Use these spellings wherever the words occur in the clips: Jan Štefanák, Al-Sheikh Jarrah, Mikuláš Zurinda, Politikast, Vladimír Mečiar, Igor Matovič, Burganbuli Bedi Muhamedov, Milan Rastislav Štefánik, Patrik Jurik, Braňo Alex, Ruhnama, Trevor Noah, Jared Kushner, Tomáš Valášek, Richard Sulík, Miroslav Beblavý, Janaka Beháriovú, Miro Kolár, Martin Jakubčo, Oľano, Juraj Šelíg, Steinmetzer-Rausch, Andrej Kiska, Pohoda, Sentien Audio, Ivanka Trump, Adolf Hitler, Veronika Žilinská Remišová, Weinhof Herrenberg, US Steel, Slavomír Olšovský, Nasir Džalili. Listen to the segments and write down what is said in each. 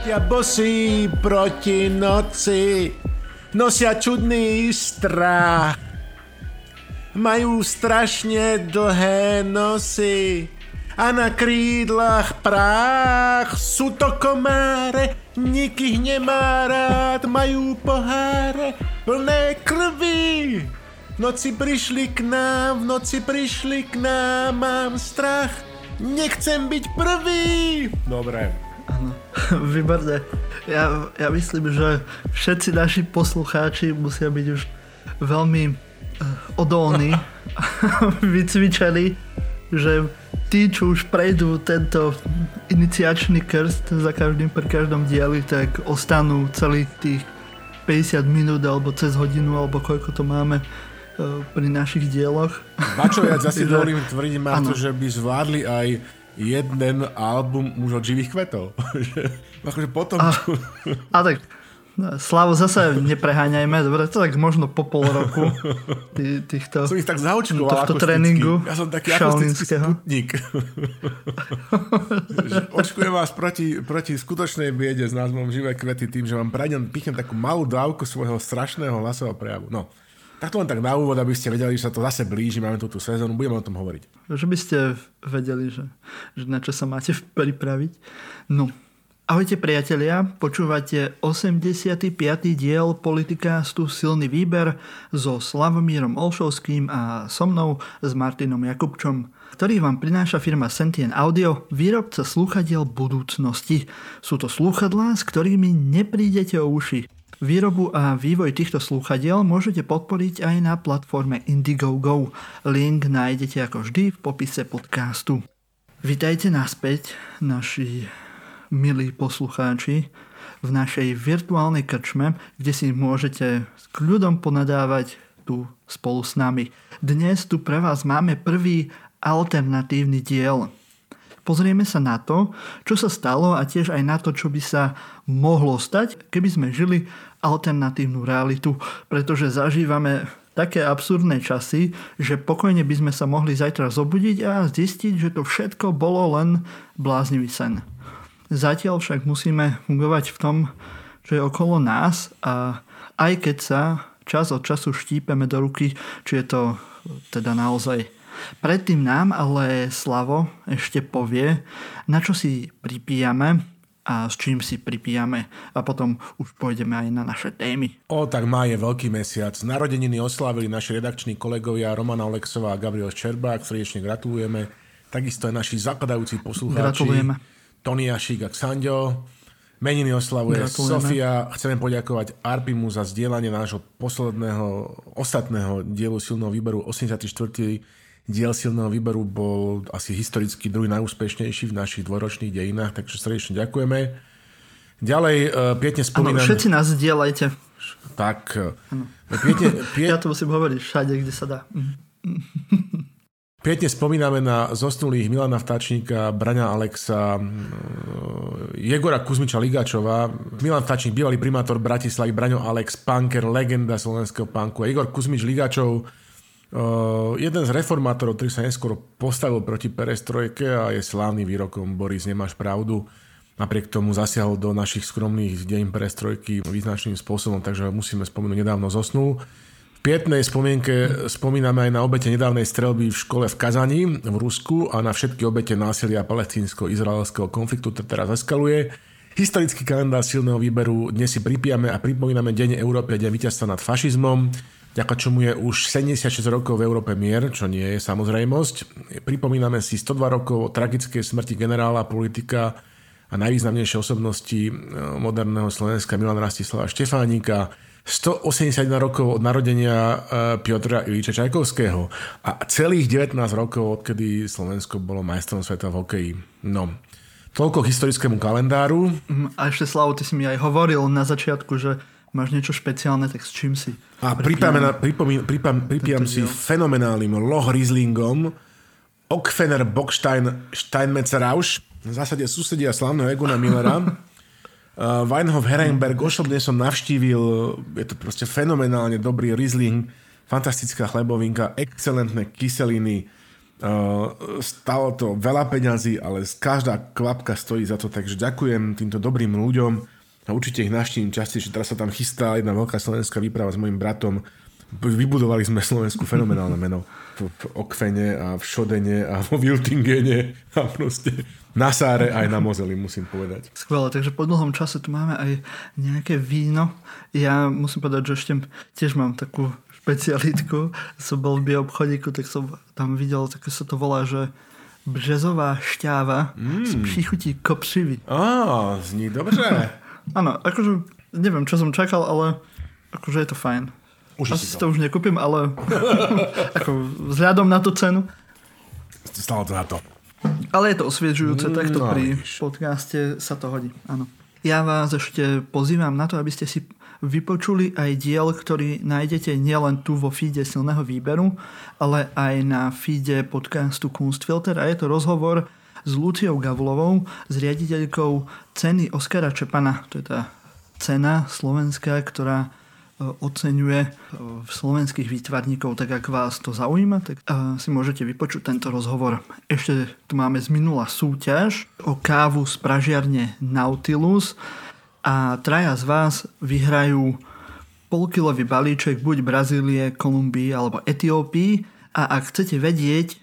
Tia bosí proti noci, nosia čudný strach. Majú strašne dlhé nosy a na krídlach prách. Sú to komáre, nik ich nemá rád, majú poháre plné krvi. V noci prišli k nám, mám strach, nechcem byť prvý. Dobre. Áno, výborné. Ja myslím, že všetci naši poslucháči musia byť už veľmi odolní a vycvičení, že tí, čo už prejdú tento iniciačný krst pri každom dieli, tak ostanú celých tých 50 minút alebo cez hodinu, alebo koľko to máme pri našich dieloch. Bačo, ja zase dovolím tvrdiť, Marto, že by zvládli aj jeden album už od živých kvetov. Akože potom... A tak, Slavo, zase nepreháňajme, dobre, to tak možno po pol roku týchto... Som ich tak zaučkoval ako tréningu. Ja som taký akustický sputnik. Očkujem vás proti skutočnej biede s názvom Živé kvety tým, že vám pichnem takú malú dávku svojho strašného hlasového prejavu. No, tak to len tak na úvod, aby ste vedeli, že sa to zase blíži, máme túto sezónu, budeme o tom hovoriť. Že by ste vedeli, že na čo sa máte pripraviť. No, ahojte priatelia, počúvate 85. diel Politikastu Silný výber so Slavomírom Olšovským a so mnou s Martinom Jakubčom, ktorý vám prináša firma Sentien Audio, výrobca slúchadiel budúcnosti. Sú to slúchadlá, s ktorými neprídete o uši. Výrobu a vývoj týchto slúchadiel môžete podporiť aj na platforme Indiegogo. Link nájdete ako vždy v popise podcastu. Vitajte naspäť, naši milí poslucháči, v našej virtuálnej krčme, kde si môžete s kľudom ponadávať tu spolu s nami. Dnes tu pre vás máme prvý alternatívny diel. Pozrieme sa na to, čo sa stalo a tiež aj na to, čo by sa mohlo stať, keby sme žili alternatívnu realitu, pretože zažívame také absurdné časy, že pokojne by sme sa mohli zajtra zobudiť a zistiť, že to všetko bolo len bláznivý sen. Zatiaľ však musíme fungovať v tom, čo je okolo nás, a aj keď sa čas od času štípeme do ruky, či je to teda naozaj. Predtým nám ale Slavo ešte povie, na čo si pripíjame a s čím si pripíjame, a potom už pôjdeme aj na naše témy. Tak máj je veľký mesiac. Narodeniny oslávili naši redakční kolegovia Romana Oleksová a Gabriel Ščerbák, srdečne gratulujeme. Takisto aj naši zakladajúci poslucháči. Gratulujeme. Tony Jašík a Xandio. Meniny oslavuje Sofia. Chceme poďakovať Arpimu za zdieľanie nášho ostatného dielu Silného výberu. 84. diel Silného výberu bol asi historicky druhý najúspešnejší v našich dvojročných dejinách, takže srdečne ďakujeme. Ďalej pietne spomínam... Áno, všetci nás zdieľajte. Tak. Ja to musím hovoriť všade, kde sa dá. Pietne spomíname na zosnulých Milana Vtáčníka, Braňa Alexa, Jegora Kuzmiča Ligačova. Milan Vtáčnik, bývalý primátor Bratislavy, Braňo Alex, punker, legenda slovenského punku. Igor Kuzmič Ligačov, jeden z reformátorov, ktorý sa neskôr postavil proti perestrojke a je slávny výrokom Boris, nemáš pravdu. Napriek tomu zasiahol do našich skromných dejín perestrojky význačným spôsobom, takže musíme spomenúť, nedávno zosnul. V pietnej spomienke spomíname aj na obete nedávnej streľby v škole v Kazani v Rusku a na všetky obete násilia palestínsko-izraelského konfliktu, ktorý teraz eskaluje. Historický kalendár Silného výberu dnes si pripíjame a pripomíname Deň Európy a Deň víťazstva nad fašizmom, vďaka čomu je už 76 rokov v Európe mier, čo nie je samozrejmosť. Pripomíname si 102 rokov o tragickej smrti generála, politika a najvýznamnejšej osobnosti moderného Slovenska Milana Rastislava Štefánika, 181 rokov od narodenia Piotra Iliča Čajkovského a celých 19 rokov, odkedy Slovensko bolo majstrom sveta v hokeji. No, toľko k historickému kalendáru. A ešte, Slavo, ty si mi aj hovoril na začiatku, že máš niečo špeciálne, tak s čím si? A pripíjam si fenomenálnym Loch-Rieslingom Okfener Bockstein Steinmetzer-Rausch, v zásade susedia slávneho Egona Millera. Weinhof Herrenberg osobne som navštívil, je to proste fenomenálne dobrý Riesling, fantastická chlebovinka, excelentné kyseliny, Stalo to veľa peňazí, ale každá kvapka stojí za to, takže ďakujem týmto dobrým ľuďom a určite ich navštívim častejšie. Teraz sa tam chystá jedna veľká slovenská výprava s mojim bratom. Vybudovali sme Slovensku fenomenálne meno v Okfene a v Šodene a vo Wiltingene a proste na Sáre aj na Mozeli, musím povedať. Skvelé, takže po dlhom čase tu máme aj nejaké víno. Ja musím povedať, že ešte tiež mám takú špecialitku. Som bol v bioobchodíku, tak som tam videl, také sa to volá, že březová šťáva s príchutí kopřivy. Á, zní dobře. Áno, akože neviem, čo som čakal, ale akože je to fajn. Asi to už nekúpim, ale ako vzhľadom na tú cenu. Stalo to za to. Ale je to osviežujúce, takto pri podcaste sa to hodí. Áno. Ja vás ešte pozývam na to, aby ste si vypočuli aj diel, ktorý nájdete nielen tu vo feede Silného výberu, ale aj na feede podcastu Kunstfilter. A je to rozhovor s Luciou Gavlovou, s riaditeľkou ceny Oscara Čepana. To je tá cena slovenská, ktorá oceňuje slovenských výtvarníkov, tak ak vás to zaujíma, tak si môžete vypočuť tento rozhovor. Ešte tu máme z minula súťaž o kávu z pražiarne Nautilus a traja z vás vyhrajú polkilový balíček buď Brazílie, Kolumbii alebo Etiópii, a ak chcete vedieť,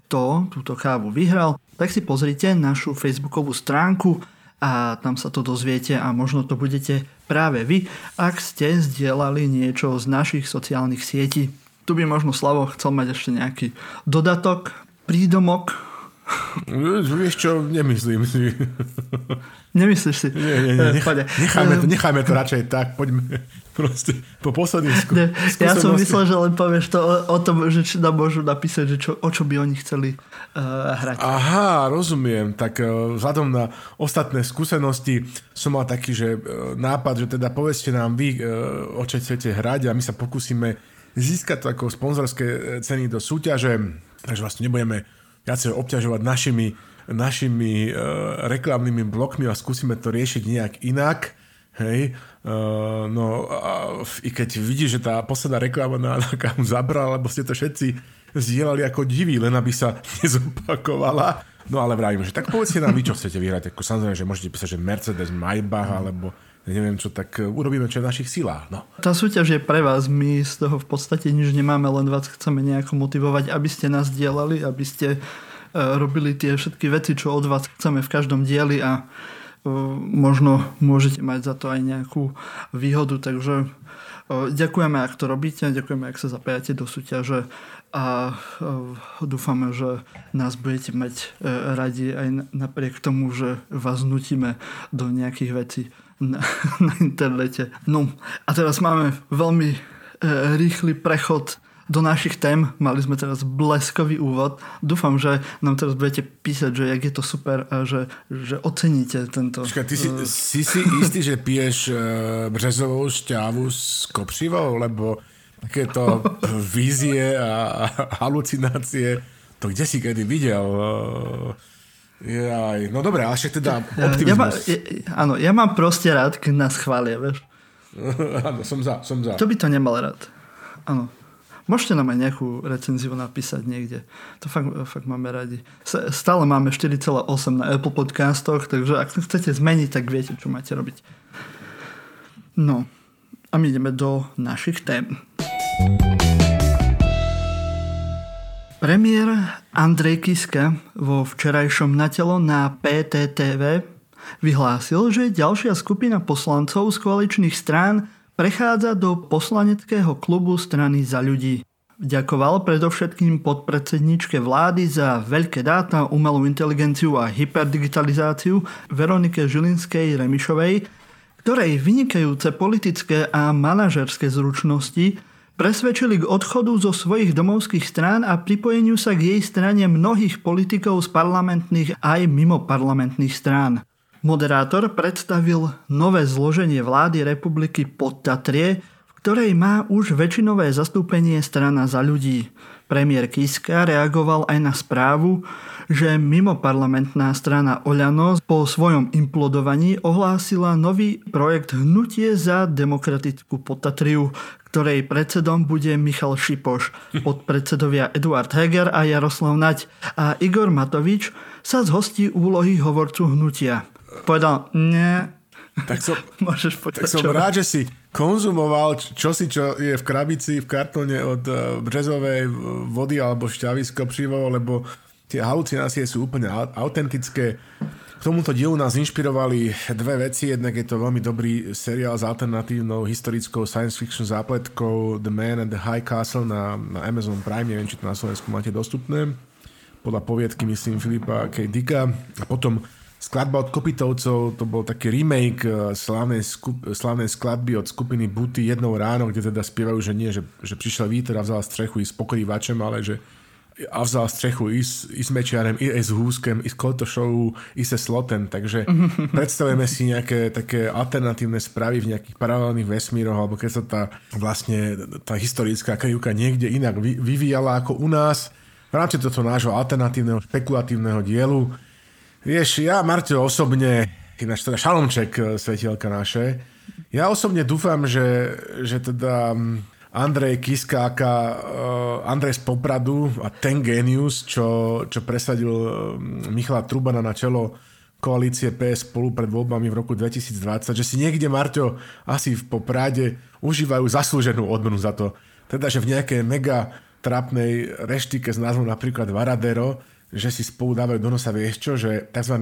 kto túto kávu vyhral, tak si pozrite našu facebookovú stránku a tam sa to dozviete a možno to budete práve vy, ak ste zdieľali niečo z našich sociálnych sietí. Tu by možno Slavo chcel mať ešte nejaký dodatok, prídomok. Vieš čo, nemyslím si. Nemyslíš si? Nie. Necháme to radšej tak, poďme proste po posledných skúsenosti. Ja som myslel, že len povieš to o tom, že či nám môžu napísať, že čo, o čo by oni chceli hrať. Aha, rozumiem. Tak vzhľadom na ostatné skúsenosti som mal taký, že nápad, že teda povedzte nám vy, o čo chcete hrať, a my sa pokúsime získať to ako sponzorské ceny do súťaže, takže vlastne nebudeme viacej obťažovať našimi reklamnými blokmi a skúsime to riešiť nejak inak. Hej. I keď vidíš, že tá posledná reklama na kávu zabrala, lebo ste to všetci zdieľali ako diví, len aby sa nezopakovala. No ale vravím, že tak povedzte nám, vy čo chcete vyhrať. Ako samozrejme, že môžete písať, že Mercedes, Maybach alebo neviem čo, tak urobíme čo v našich silách. No. Tá súťaž je pre vás, my z toho v podstate nič nemáme, len vás chceme nejako motivovať, aby ste nás dielali, aby ste robili tie všetky veci, čo od vás chceme v každom dieli, a možno môžete mať za to aj nejakú výhodu, takže ďakujeme, ak to robíte, ďakujeme, ak sa zapájate do súťaže, a dúfame, že nás budete mať radi aj napriek tomu, že vás nutíme do nejakých vecí na internete. No a teraz máme veľmi rýchly prechod do našich tém. Mali sme teraz bleskový úvod. Dúfam, že nám teraz budete písať, že jak je to super a že oceníte tento... Počkaj, ty si istý, že piješ březovou šťávu s kopřivou? Lebo takéto vízie a halucinácie, to kde si kedy videl... Jaj, no dobré, ale však teda optimizmus. Ja mám proste rád, keď nás chvália, vieš. Áno, som za. To by to nemal rád. Áno. Môžete nám aj nejakú recenziu napísať niekde. To fakt máme radi. Stále máme 4,8 na Apple podcastoch, takže ak chcete zmeniť, tak viete, čo máte robiť. No, a my ideme do našich tém. Premiér Andrej Kiska vo včerajšom Na telo na PTTV vyhlásil, že ďalšia skupina poslancov z koaličných strán prechádza do poslaneckého klubu strany Za ľudí. Ďakoval predovšetkým podpredsedničke vlády za veľké dáta, umelú inteligenciu a hyperdigitalizáciu Veronike Žilinskej Remišovej, ktorej vynikajúce politické a manažerské zručnosti presvedčili k odchodu zo svojich domovských strán a pripojeniu sa k jej strane mnohých politikov z parlamentných aj mimoparlamentných strán. Moderátor predstavil nové zloženie vlády republiky Podtatrie, v ktorej má už väčšinové zastúpenie Strana za ľudí. Premiér Kiska reagoval aj na správu, že mimoparlamentná strana Oľano po svojom implodovaní ohlásila nový projekt Hnutie za demokratickú Podtatriu, ktorej predsedom bude Michal Šipoš, podpredsedovia Eduard Heger a Jaroslav Naď. A Igor Matovič sa zhostí úlohy hovorcu hnutia. Povedal, nie... Tak som rád, že si konzumoval čosi, čo je v krabici, v kartóne od březovej vody alebo šťavisko pšivo, lebo tie halucinácie sú úplne autentické. K tomuto dielu nás inšpirovali dve veci. Jednak je to veľmi dobrý seriál s alternatívnou historickou science fiction zápletkou The Man in the High Castle na Amazon Prime. Neviem, či to na Slovensku máte dostupné. Podľa poviedky, myslím, Filipa K. Dicka. A potom skladba od Kopitovcov, to bol taký remake slávnej skladby od skupiny Buty Jednou ráno, kde teda spievajú, že nie, že prišiel vítr a vzal strechu i s pokrývačem, ale že a vzal strechu i s mečiarem, i s húskem, i s kotošou, i se slotem. Takže predstavujeme si nejaké také alternatívne správy v nejakých paralelných vesmíroch, alebo keď sa vlastne tá historická krivka niekde inak vyvíjala ako u nás. V rámci tohto nášho alternatívneho, špekulatívneho dielu. Vieš, ja, Marťo, osobne, ináč teda Šalomček, svetielka naše, ja osobne dúfam, že teda Andrej Kiska, Andrej z Popradu a ten génius, čo presadil Michala Trubana na čelo koalície PS Spolu pred voľbami v roku 2020, že si niekde, Marťo, asi v Poprade užívajú zaslúženú odmenu za to. Teda, že v nejakej mega trápnej reštike s názvom napríklad Varadero, že si spolu dávajú do nosa, vieš čo, že tzv.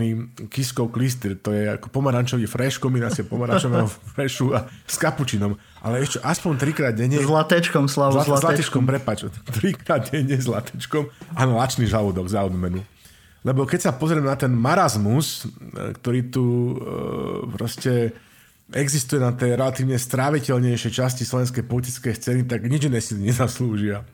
Kiskov klistr, to je ako pomarančový freš, kombinácia pomarančového frešu a s kapučinom. Ale ešte aspoň trikrát denne... Trikrát denne s latečkom a lačný žalúdok za odmenu. Lebo keď sa pozriem na ten marazmus, ktorý tu proste existuje na tej relatívne stráviteľnejšej časti slovenskej politickej scény, tak nič iné si nezaslúžia.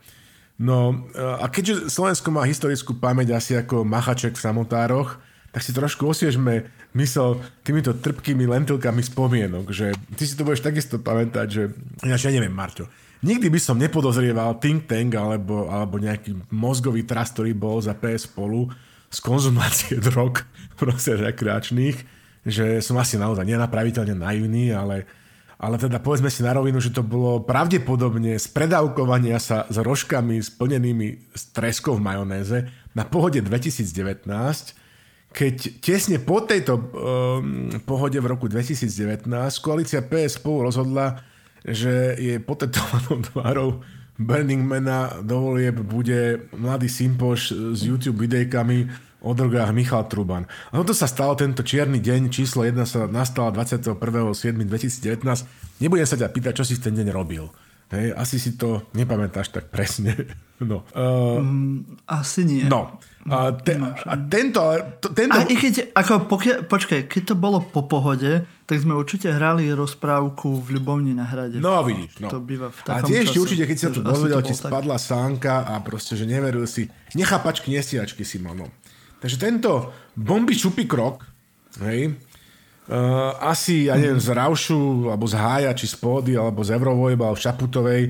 No a keďže Slovensko má historickú pamäť asi ako machaček v samotároch, tak si trošku osviežme mysel týmito trpkými lentilkami spomienok, že ty si to budeš takisto pamätať, že ja neviem, Marťo, nikdy by som nepodozrieval think tank alebo nejaký mozgový trust, ktorý bol za PS Spolu z konzumácie drog, proste rekreačných, že som asi naozaj nenapraviteľne naivný, ale teda povedzme si na rovinu, že to bolo pravdepodobne z predávkovania sa s rožkami splnenými z treskov v majonéze na Pohode 2019, keď tesne po tejto Pohode v roku 2019 koalícia PS Spolu rozhodla, že je potetovanou tvárou Burning Mana do volieb bude mladý Simpoš s YouTube videjkami o drogách Michal Truban. A toto sa stalo tento čierny deň, číslo 1 sa nastala 21.7.2019. Nebudem sa ťa pýtať, čo si v ten deň robil. Hej, asi si to nepamätáš tak presne. No. Asi nie. No. Počkaj, keď to bolo po Pohode, tak sme určite hrali rozprávku v Ľubovni na Hrade. No vidíš, no. To býva v takom čase. A tiež určite, keď si to dozvedel, ti spadla sánka a proste, že neveril si. Nechápačky, nestiačky si mal, no. Takže tento bombičupý krok, hej, asi, ja neviem, z Raušu, alebo z Hája, či z Pódy, alebo z Eurovojb, alebo z Šaputovej,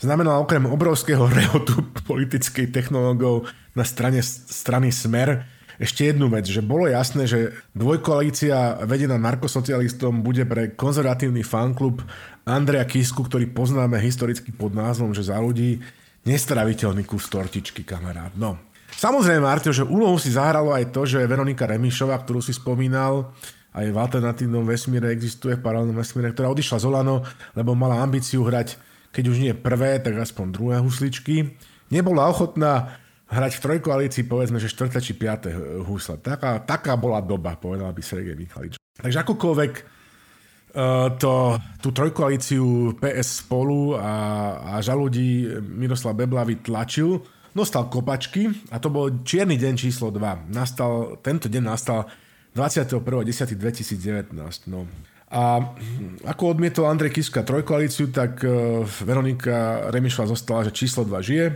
znamenal okrem obrovského rehotu politických technológov na strany Smer ešte jednu vec, že bolo jasné, že dvojkoalícia vedená narkosocialistom bude pre konzervatívny fanklub Andreja Kisku, ktorý poznáme historicky pod názvom, že Za ľudí, nestraviteľný kus tortičky, kamarát. No. Samozrejme, Arťo, že úlohu si zahralo aj to, že Veronika Remišová, ktorú si spomínal, aj v alternatívnom vesmíre existuje, v paralelnom vesmíre, ktorá odišla z Olano, lebo mala ambíciu hrať, keď už nie prvé, tak aspoň druhé husličky. Nebola ochotná hrať v trojkoalícii, povedzme, že štvrté či piaté husla. Taká bola doba, povedal by Sergej Michalič. Takže akokoľvek tú trojkoalíciu PS Spolu a Za ľudí Miroslav Beblavý tlačil, dostal kopačky a to bol čierny deň číslo 2. Tento deň nastal 21.10.2019. No. A ako odmietol Andrej Kiska trojkoalíciu, tak Veronika Remišová zostala, že číslo 2 žije.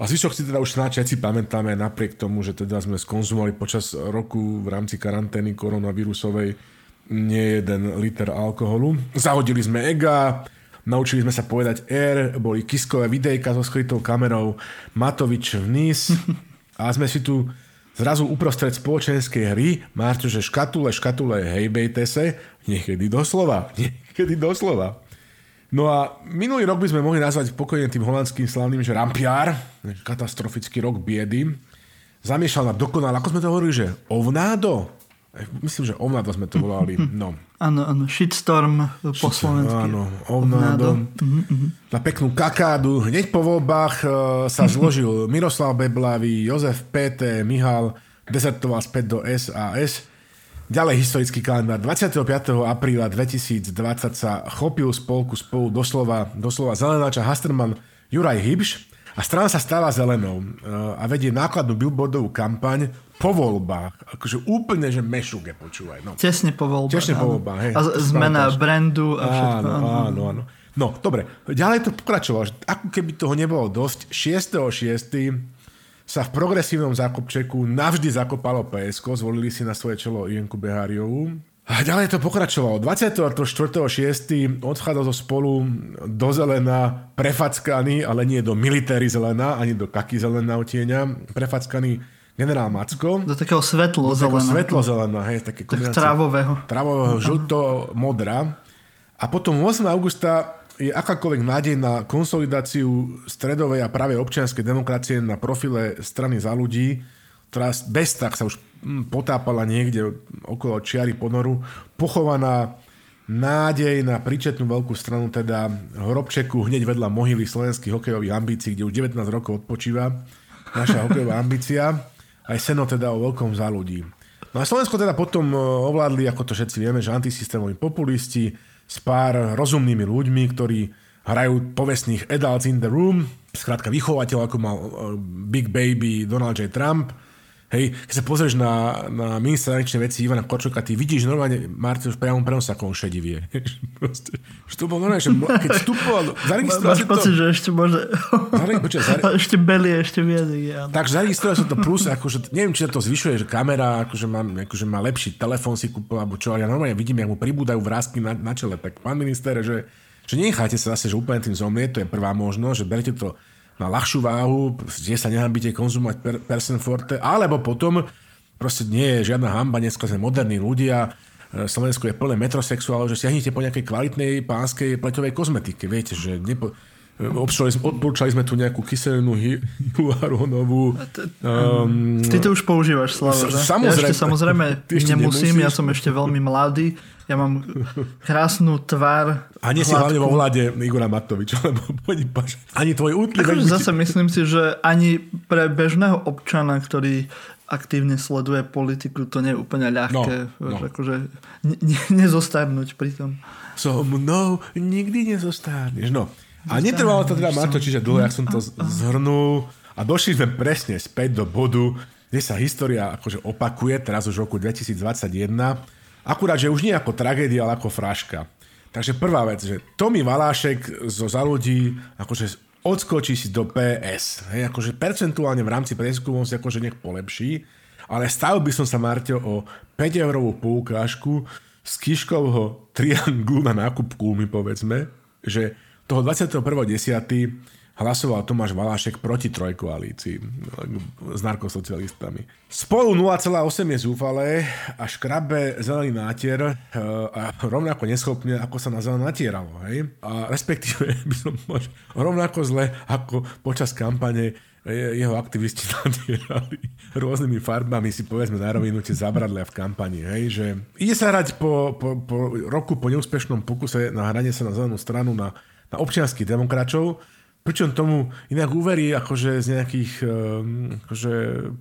A zvyšok si teda už všetci pamätáme, napriek tomu, že teda sme skonzumovali počas roku v rámci karantény koronavírusovej nie jeden liter alkoholu. Zahodili sme ega, Naučili sme sa povedať R, boli Kiskové videjka so skrytou kamerou, Matovič v Nice a sme si tu zrazu uprostred spoločenskej hry, máte, že škatule, hejbejte se, niekedy doslova. No a minulý rok by sme mohli nazvať pokojne tým holandským slavným, že rampiár, katastrofický rok biedy, zamiešal na dokonal, ako sme to hovorili, že ovnádo, myslím, že ovnádo sme to volali. No. Áno, shitstorm po slovensky. Áno, ovnádo. Na peknú kakádu. Hneď po voľbách sa zložil Miroslav Beblavý, Jozef P.T., Michal, desertoval späť do SAS. Ďalej historický kalendár. 25. apríla 2020 sa chopil spolku spolu doslova zelenáča Hasterman Juraj Hybš a strana sa stáva zelenou a vedie nákladnú billboardovú kampaň po voľbách. Akože úplne, že mešuge, počúvaj. No. Tesne po voľbách. Hej, a zmena brandu a všetko. Áno. No, dobre. Ďalej to pokračovalo. Ako keby toho nebolo dosť, 6.6. sa v progresívnom zákopčeku navždy zakopalo PSK, zvolili si na svoje čelo Janku Beháriovú. A ďalej to pokračovalo. 24.6. odchádzal zo Spolu do Zelená prefackaný, ale nie do militéry Zelená, ani do kaky Zelená utieňa, prefackaný generál Macko. Do takého svetlo-zelená, hej, také kombinácie. Trávového, žlto-modra. A potom 8. augusta je akákoľvek nádej na konsolidáciu stredovej a pravej občianskej demokracie na profile strany Za ľudí, ktorá bez tak sa už potápala niekde okolo čiary ponoru, pochovaná nádej na príčetnú veľkú stranu, teda hrobčeku hneď vedľa mohyly slovenských hokejových ambícií, kde už 19 rokov odpočíva naša hokejová ambícia, aj seno teda o veľkom Za ľudí. No a Slovensko teda potom ovládli, ako to všetci vieme, že antisystémoví populisti, s pár rozumnými ľuďmi, ktorí hrajú povestných adults in the room, skrátka vychovateľ, ako mal Big Baby Donald J. Trump. Hej, keď sa pozrieš na ministra zahraničnej veci Ivana Korčoka, ty vidíš normálne, Martin, už priamo sa ako on šedivie. Proste, že to bol normálne, že keď vstupoval, zaregistroval si to... Máš pocit, že ešte možno... Ešte belie, ešte viedli. Ja. Takže zaregistroval som to plus, akože, neviem, či to zvyšuje, že kamera, akože má lepší telefón si kúpil, alebo čo, ale ja normálne vidím, jak mu pribúdajú vrásky na čele. Tak pán minister, že necháte sa zase, že úplne tým zomrie, to je prvá možnosť, že berte to na ľahšiu váhu, kde sa nehambíte konzumovať person forte, alebo potom proste nie je žiadna hamba, dneska sme moderní ľudia, Slovensko je plné metrosexuálov, že siahnite po nejakej kvalitnej pánskej pleťovej kozmetike, viete, že odporúčali sme tu nejakú kyselinu hyaluronovú. Ty to už používaš, Slavo, že? Samozrejme. Ja ešte samozrejme nemusím, ja som ešte veľmi mladý, ja mám krásnu tvár. A nie si hlavne vo vláde Igora Matoviča, lebo ani tvoj útly. Takže zase myslím si, že ani pre bežného občana, ktorý aktívne sleduje politiku, to nie je úplne ľahké. No. Akože nezostárnuť pri tom. So mnou nikdy nezostárneš. No. A netrvalo to teda Marto, čiže dlho, jak som to zhrnul. A došli sme presne späť do bodu, kde sa história akože opakuje, teraz už v roku 2021. Akurát, že už nie ako tragédia, ale ako fraška. Takže prvá vec, že Tomi Valášek zo Za ľudí akože odskočí si do PS. Hej, akože percentuálne v rámci prieskumov si akože nech polepší, ale stavil by som sa, Marťo, o 5-eurovú poukážku z Kiškovho trianglu na nákupku, my povedzme, že toho 21.10. hlasoval Tomáš Valášek proti trojkoalícii s narkosocialistami. Spolu 0,8 je zúfale a škrabe zelený nátier a rovnako neschopne, ako sa na zelený natieralo. Hej? A respektíve by som rovnako zle, ako počas kampane jeho aktivisti natierali rôznymi farbami, si povedzme na rovinu, tie zabradlia v kampani. Hej? Že ide sa hrať po roku po neúspešnom pokuse na hranie sa na zelenú stranu na občianských demokračov, pričom tomu inak uverí akože z nejakých akože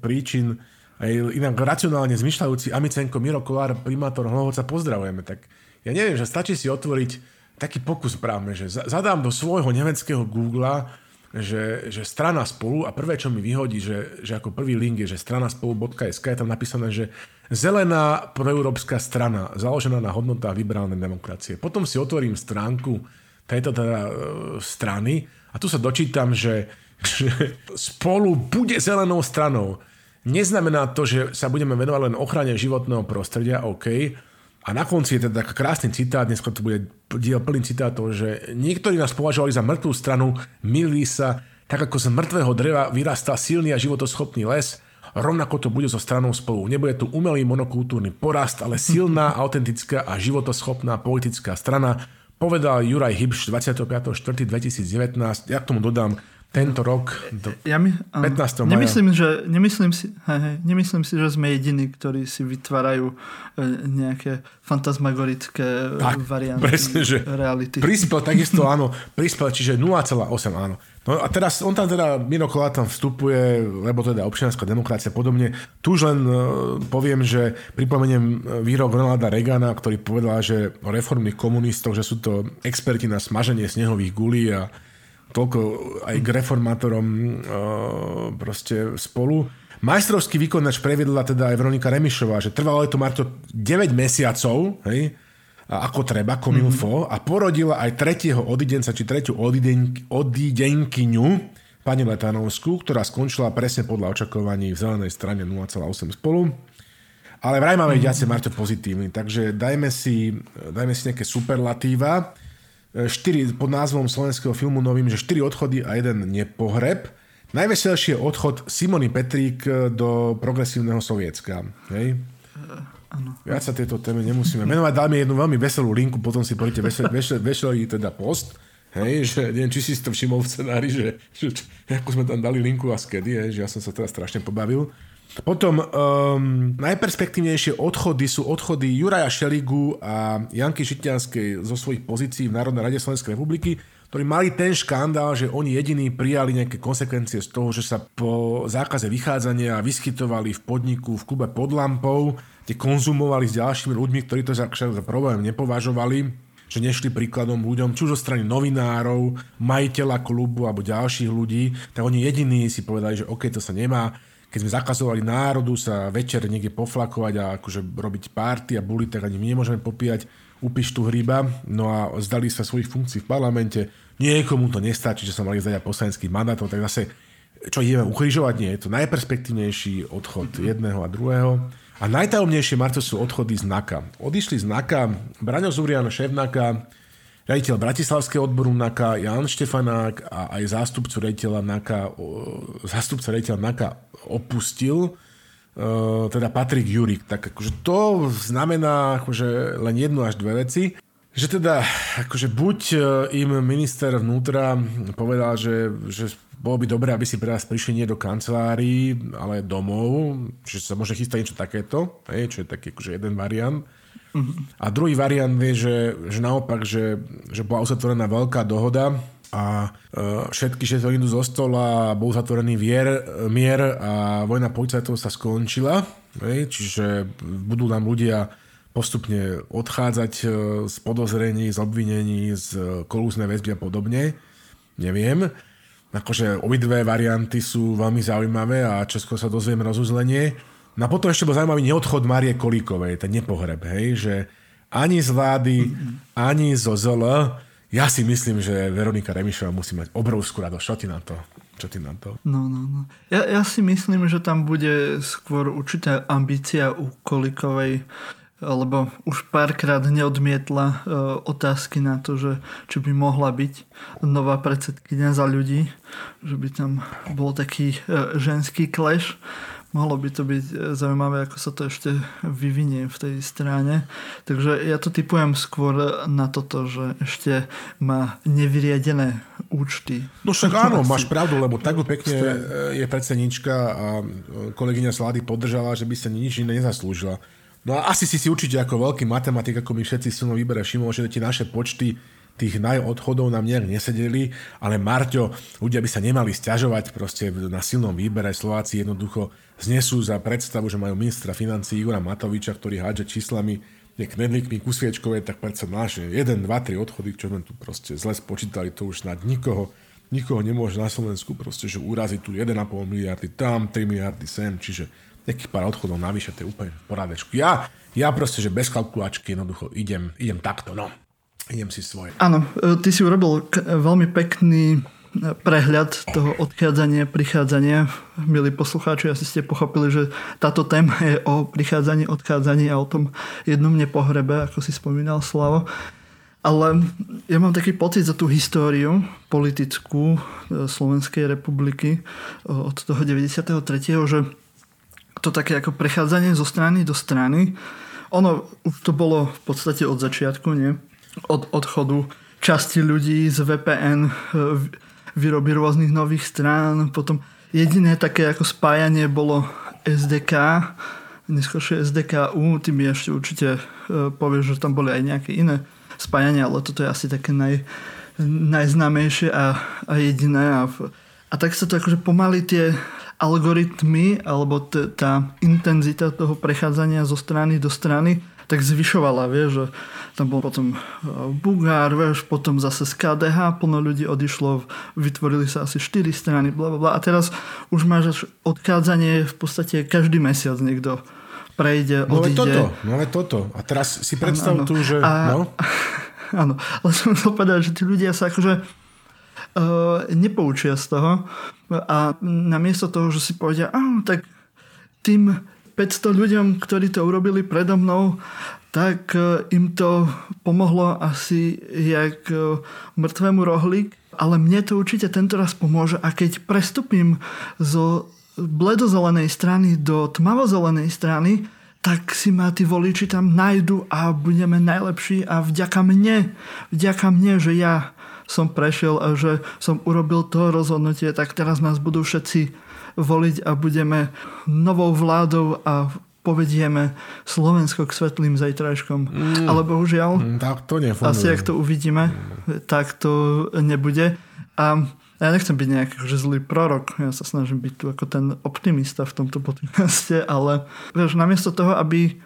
príčin aj inak racionálne zmyšľajúci Amicenko Miro Kolár, primátor Hlohovca, pozdravujeme. Tak ja neviem, že stačí si otvoriť taký pokus právne, že zadám do svojho nemeckého Googla, že strana Spolu a prvé, čo mi vyhodí, že ako prvý link je, že stranaspolu.sk, je tam napísané, že zelená proeurópska strana, založená na hodnotách liberálnej demokracie. Potom si otvorím stránku tejto teda strany a tu sa dočítam, že Spolu bude zelenou stranou. Neznamená to, že sa budeme venovať len ochrane životného prostredia, OK, A na konci je teda krásny citát, dneska to bude diel plný citátov, že niektorí nás považovali za mŕtvú stranu, milili sa, tak ako z mŕtvého dreva vyrastá silný a životoschopný les, rovnako to bude so stranou spolu. Nebude tu umelý monokultúrny porast, ale silná, autentická a životoschopná politická strana, povedal Juraj Hybš 25.4.2019. Ja k tomu dodám, tento rok, 15. maja. Nemyslím si, že sme jediní, ktorí si vytvárajú nejaké fantasmagorické tak, varianty presne, že reality. Prispel takisto, áno. Prispel, čiže 0,8, áno. No a teraz, on tam teda, Miro Kolár tam vstupuje, lebo teda občianská demokracia podobne. Tu už len poviem, že pripomeniem výrok Ronalda Reagana, ktorý povedal, že o reformných komunistoch, že sú to experti na smaženie snehových gulí a toľko aj k reformátorom proste spolu. Majstrovský výkonač previedla teda aj Veronika Remišová, že trvalo je to Marto 9 mesiacov, hej, ako treba, komilfo, a porodila aj tretieho odidenca, či tretiu odidenkyňu, pani Letanovskú, ktorá skončila presne podľa očakovaní v zelenej strane 0,8 spolu. Ale vraj máme viacej Marto pozitívny, takže dajme si nejaké superlatíva. 4 pod názvom slovenského filmu novým, že 4 odchody a 1 nepohreb. Najveselší je odchod Simony Petrík do progresívneho Sovietska. Hej? Áno. Viac sa tieto témy nemusíme menovať. Dáme jednu veľmi veselú linku, potom si poďte veselý teda post. Hej, že neviem, či si to všimol v scenári, že ako sme tam dali linku a skedy, hej, že ja som sa teda strašne pobavil. Potom najperspektívnejšie odchody sú odchody Juraja Šelígu a Janky Žiťanskej zo svojich pozícií v Národnej rade Slovenskej republiky, ktorí mali ten škandál, že oni jediní prijali nejaké konsekvencie z toho, že sa po zákaze vychádzania vyskytovali v podniku v klube Pod lampou, kde konzumovali s ďalšími ľuďmi, ktorí to za problém nepovažovali, že nešli príkladom ľuďom, či už zo strany novinárov, majiteľa klubu alebo ďalších ľudí, tak oni jediní si povedali, že OK, to sa nemá. Keď sme zakazovali národu sa večer niekde poflakovať a akože robiť párty a buli, tak ani my nemôžeme popíjať upištu hryba. No a zdali sa svojich funkcií v parlamente. Niekomu to nestačí, že sa mali zdať aj poslaneckých mandátov, tak zase, čo ideme ukrižovať, nie. Je to najperspektívnejší odchod jedného a druhého. A najtajomnejšie, Marto, sú odchody z NAKA. Odišli z NAKA Braňo Zúrián Ševnáka, riaditeľ bratislavského odboru NAKA, Jan Štefanák a aj zástupca riaditeľa NAKA opustil, teda Patrik Jurik. Tak akože to znamená akože len jednu až dve veci, že teda akože buď im minister vnútra povedal, že bolo by dobré, aby si pre nás prišli nie do kancelárií, ale domov, že sa môže chystať niečo takéto, čo je taký akože jeden variant. A druhý variant je, že naopak, že bola uzatvorená veľká dohoda a všetky šesť idú zo stola, bol uzatvorený mier a vojna policajtov sa skončila. Čiže budú nám ľudia postupne odchádzať z podozrení, z obvinení, z kolúznej väzby a podobne. Neviem. Akože obidve varianty sú veľmi zaujímavé a Česko sa dozvieme rozuzlenie. No potom ešte bol zaujímavý neodchod Márie Kolíkovej, ten nepohreb, hej, že ani z vlády, ani zo ZL, ja si myslím, že Veronika Remišová musí mať obrovskú radosť. Čo ty na to? No. Ja si myslím, že tam bude skôr určitá ambícia u Kolíkovej, lebo už párkrát neodmietla otázky na to, že či by mohla byť nová predsedkyňa za ľudí, že by tam bol taký ženský clash. Mohlo by to byť zaujímavé, ako sa to ešte vyvinie v tej strane. Takže ja to tipujem skôr na toto, že ešte má nevyriadené účty. No však áno, máš pravdu, lebo tak pekne je predsednička a kolegyňa Slády podržala, že by sa nič iné nezaslúžila. No a asi si určite ako veľký matematik, ako my všetci silno vybere všimol, že tie naše počty tých najodchodov nám nejak nesedeli, ale Marťo, ľudia by sa nemali sťažovať proste na silnom výbere. Slováci jednoducho znesú za predstavu, že majú ministra financií Igora Matoviča, ktorý hádže číslami, tie knedlíkmi ku sviečkovej, tak predsa náš 1, 2, 3 odchody, čo sme tu proste zle spočítali, to už snad nikoho nemôže na Slovensku proste, že uraziť tu 1,5 miliardy tam, 3 miliardy sem, čiže nejakých pár odchodov navyše, to je úplne v porádečku. Ja proste, že bez kalkulačky jednoducho idem takto, no. Idem si svoje. Áno, ty si urobil veľmi pekný prehľad toho odchádzania, prichádzania. Milí poslucháči, asi ste pochopili, že táto téma je o prichádzaní, odchádzaní a o tom jednom nepohrebe, ako si spomínal Slavo. Ale ja mám taký pocit za tú históriu politickú Slovenskej republiky od toho 93., že to také ako prechádzanie zo strany do strany, ono už to bolo v podstate od začiatku, nie? Od odchodu časti ľudí z VPN, výroby rôznych nových strán, potom jediné také ako spájanie bolo SDK, neskôršie SDKU, ty mi ešte určite povieš, že tam boli aj nejaké iné spájania, ale toto je asi také najznámejšie a jediné. A tak sa to akože pomaly tie algoritmy alebo tá intenzita toho prechádzania zo strany do strany tak zvyšovala, vieš, že tam bol potom Bugár, vieš, potom zase z KDH plno ľudí odišlo, vytvorili sa asi 4 strany, blablabla. A teraz už máš odchádzanie v podstate každý mesiac niekto prejde, odíde. No ale toto. A teraz si predstav tu, že... Áno, ale som chcel povedať, že tí ľudia sa akože nepoučia z toho a namiesto toho, že si povedia, tak tým 500 ľuďom, ktorí to urobili predo mnou, tak im to pomohlo asi jak mŕtvemu rohlík, ale mne to určite tento raz pomôže a keď prestupím zo bledozelenej strany do tmavozelenej strany, tak si ma tí voliči tam nájdu a budeme najlepší a vďaka mne, že ja som prešiel a že som urobil to rozhodnutie, tak teraz nás budú všetci voliť a budeme novou vládou a povedieme Slovensko k svetlým zajtrajškom. Ale bohužiaľ, to nefunguje. Asi ak to uvidíme, tak to nebude. A ja nechcem byť nejaký zlý prorok, ja sa snažím byť tu ako ten optimista v tomto podcaste, ale vieš, namiesto toho, aby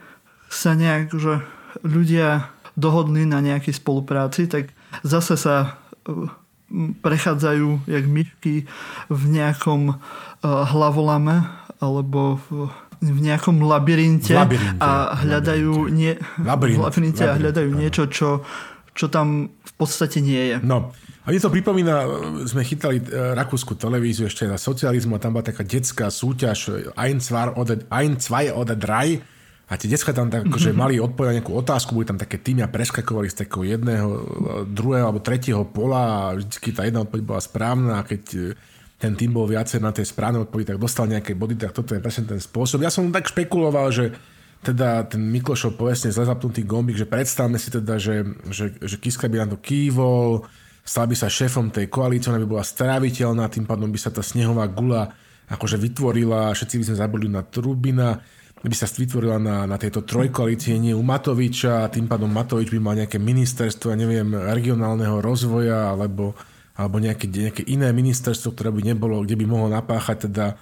sa nejak že ľudia dohodli na nejakej spolupráci, tak zase sa prechádzajú jak myšky v nejakom hlavolame alebo v nejakom labyrinte a hľadajú niečo, čo tam v podstate nie je. No. A mne to pripomína, sme chytali rakúsku televíziu ešte za socializmu a tam bola taká detská súťaž Ein, zwei oder drei a tie decká tam tak, že mali odpovedať na nejakú otázku, boli tam také týmy a preskakovali z takého jedného, druhého alebo tretieho pola a vždy tá jedna odpoveď bola správna a keď ten tým bol viacej na tej správnej odpovedi, tak dostal nejaké body, tak toto je presne ten spôsob. Ja som tak špekuloval, že teda ten Miklošov povestne zle zapnutý gombík, že predstavme si teda, že Kiska by na to kývol, stal by sa šéfom tej koalície, ona by bola stráviteľná, tým pádom by sa tá snehová gula akože vytvorila, všetci by sme zabudli na Trubina, by sa vytvorila na tejto trojkoalície, nie u Matoviča, tým pádom Matovič by mal nejaké ministerstvo, ja neviem, regionálneho rozvoja, alebo nejaké iné ministerstvo, ktoré by nebolo, kde by mohol napáchať teda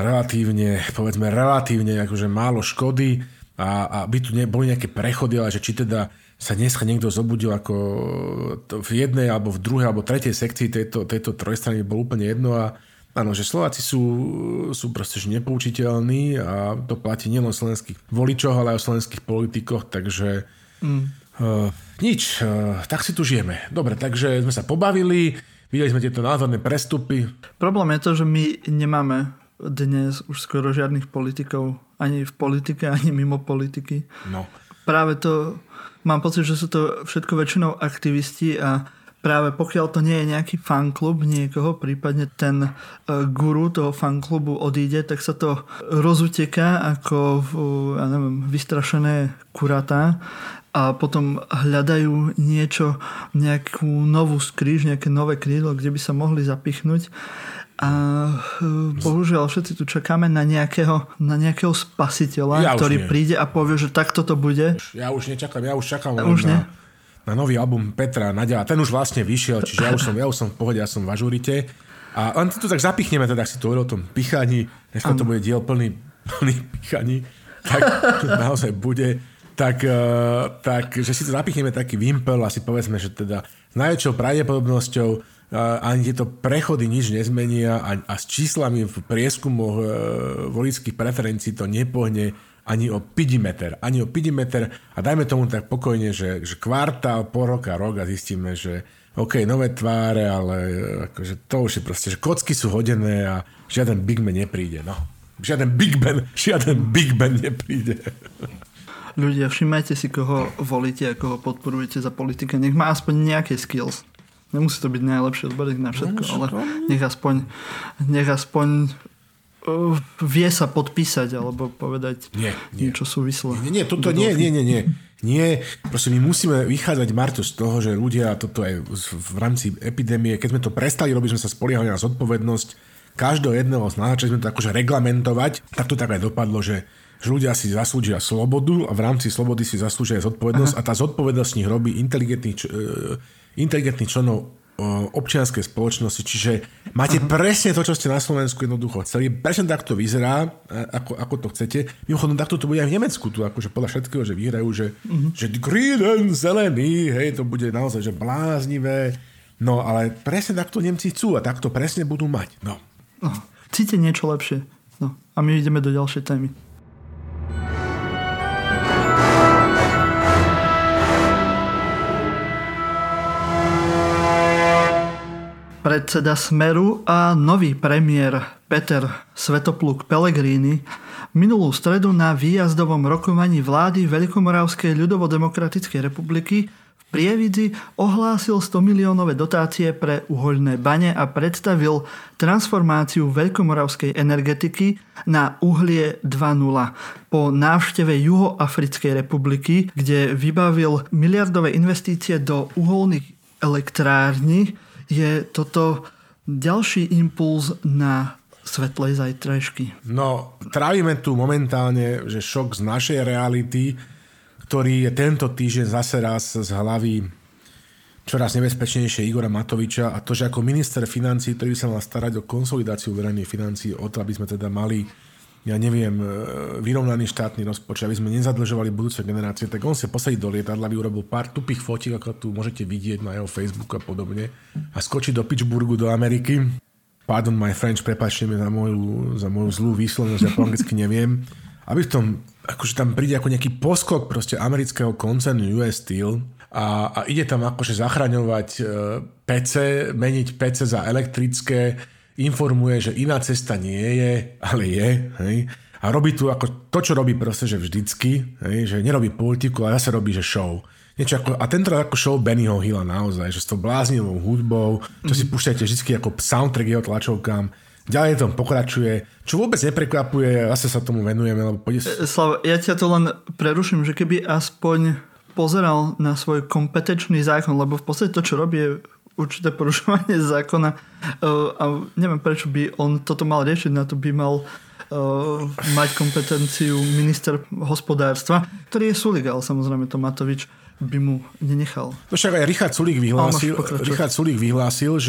relatívne akože málo škody a by tu neboli nejaké prechody, ale že či teda sa dneska niekto zobudil ako v jednej, alebo v druhej, alebo tretej sekcii tejto trojstrany bolo úplne jedno a áno, že Slováci sú proste nepoučiteľní a to platí nielen o slovenských voličoch, ale aj o slovenských politikoch, takže nič, tak si tu žijeme. Dobre, takže sme sa pobavili, videli sme tieto názorné prestupy. Problém je to, že my nemáme dnes už skoro žiadnych politikov ani v politike, ani mimo politiky. No. Práve to mám pocit, že sú to všetko väčšinou aktivisti a práve pokiaľ to nie je nejaký fanklub niekoho, prípadne ten guru toho fanklubu odíde, tak sa to rozuteká ako vystrašené kuratá a potom hľadajú niečo, nejakú novú skríž, nejaké nové krídlo, kde by sa mohli zapichnúť. A bohužiaľ všetci tu čakáme na nejakého spasiteľa, ktorý príde a povie, že takto to bude. Ja už nečakám, na nový album Petra Naďa. Ten už vlastne vyšiel, čiže ja už som v pohode, ja som v ažurite. A len tu tak zapichneme, teda ak si to hovoril o tom pichaní. Dneska to bude diel plný pichaní. Tak naozaj bude. Tak, že si to zapichneme taký vimpel a si povedzme, že teda s najväčšou pravdepodobnosťou ani tieto prechody nič nezmenia a s číslami v prieskumoch voličských preferencií to nepohne ani o pidimeter, ani o pidimeter. A dajme tomu tak pokojne, že kvartál, po roka, rok a zistíme, že OK, nové tváre, ale akože to už je proste, že kocky sú hodené a žiaden Big Ben nepríde. No. Žiaden Big Ben nepríde. Ľudia, všimajte si, koho volíte a koho podporujete za politika. Nech má aspoň nejaké skills. Nemusí to byť najlepší odborník na všetko, ale nech aspoň vie sa podpísať alebo povedať niečo súvislé. Nie. Nie, proste my musíme vychádzať, Marto, z toho, že ľudia, toto aj v rámci epidémie, keď sme to prestali robiť, sme sa spoliehali na zodpovednosť každého jedného z nás, začali sme to akože reglamentovať, tak to tak aj dopadlo, že ľudia si zaslúžia slobodu a v rámci slobody si zaslúžia zodpovednosť. Aha. A tá zodpovednosť z nich robí inteligentných členov občianskej spoločnosti, čiže máte presne to, čo ste na Slovensku jednoducho chceli, presne tak to vyzerá, ako to chcete. Mimochodom, takto to bude aj v Nemecku, tu akože podľa všetkého, že vyhrajú, že grünen, zelený, hej, to bude naozaj, že bláznivé, no ale presne takto Nemci chcú a takto presne budú mať, no. Cíte niečo lepšie, no a my ideme do ďalšej témy. Predseda Smeru a nový premiér Peter Svetopluk Pellegrini minulú stredu na výjazdovom rokovaní vlády Veľkomoravskej ľudovodemokratickej republiky v Prievidzi ohlásil 100 miliónové dotácie pre uhoľné bane a predstavil transformáciu veľkomoravskej energetiky na uhlie 2.0 po návšteve Juhoafrickej republiky, kde vybavil miliardové investície do uholných elektrární. Je toto ďalší impuls na svetlej zajtrajšky? No, trávime tu momentálne, že šok z našej reality, ktorý je tento týždeň zase raz z hlavy čoraz nebezpečnejšie Igora Matoviča, a to, že ako minister financií, ktorý by sa mal starať o konsolidáciu verejných financií, o to, aby sme teda mali, ja neviem, vyrovnaný štátny rozpočet, aby sme nezadlžovali budúce generácie, tak on sa posadí do lietadla, aby urobil pár tupých fotiek, ako tu môžete vidieť na jeho Facebooku a podobne, a skočí do Pittsburghu, do Ameriky. Pardon my French, prepáčte mi za moju zlú výslovnosť, ja po anglicky neviem. Aby v tom, akože tam príde ako nejaký poskok proste amerického koncernu US Steel a ide tam akože zachraňovať PC, meniť PC za elektrické, informuje, že iná cesta nie je, ale je, hej. A robí tu ako to, čo robí proste, že vždycky, hej, že nerobí politiku, ale zase robí, že show. Niečo ako, a tentoraz ako show Bennyho Hilla naozaj, že s tou bláznivou hudbou, čo si púšťate vždycky ako soundtrack jeho tlačovkám. Ďalej tom pokračuje, čo vôbec neprekvapuje, zase sa tomu venujeme. Lebo Slav, ja ťa to len preruším, že keby aspoň pozeral na svoj kompetenčný zákon, lebo v podstate to, čo robí, je určité porušovanie zákona, a neviem, prečo by on toto mal riešiť, na to by mal mať kompetenciu minister hospodárstva, ktorý je Sulík, ale samozrejme to Matovič by mu nenechal. No však aj Richard Sulík vyhlásil,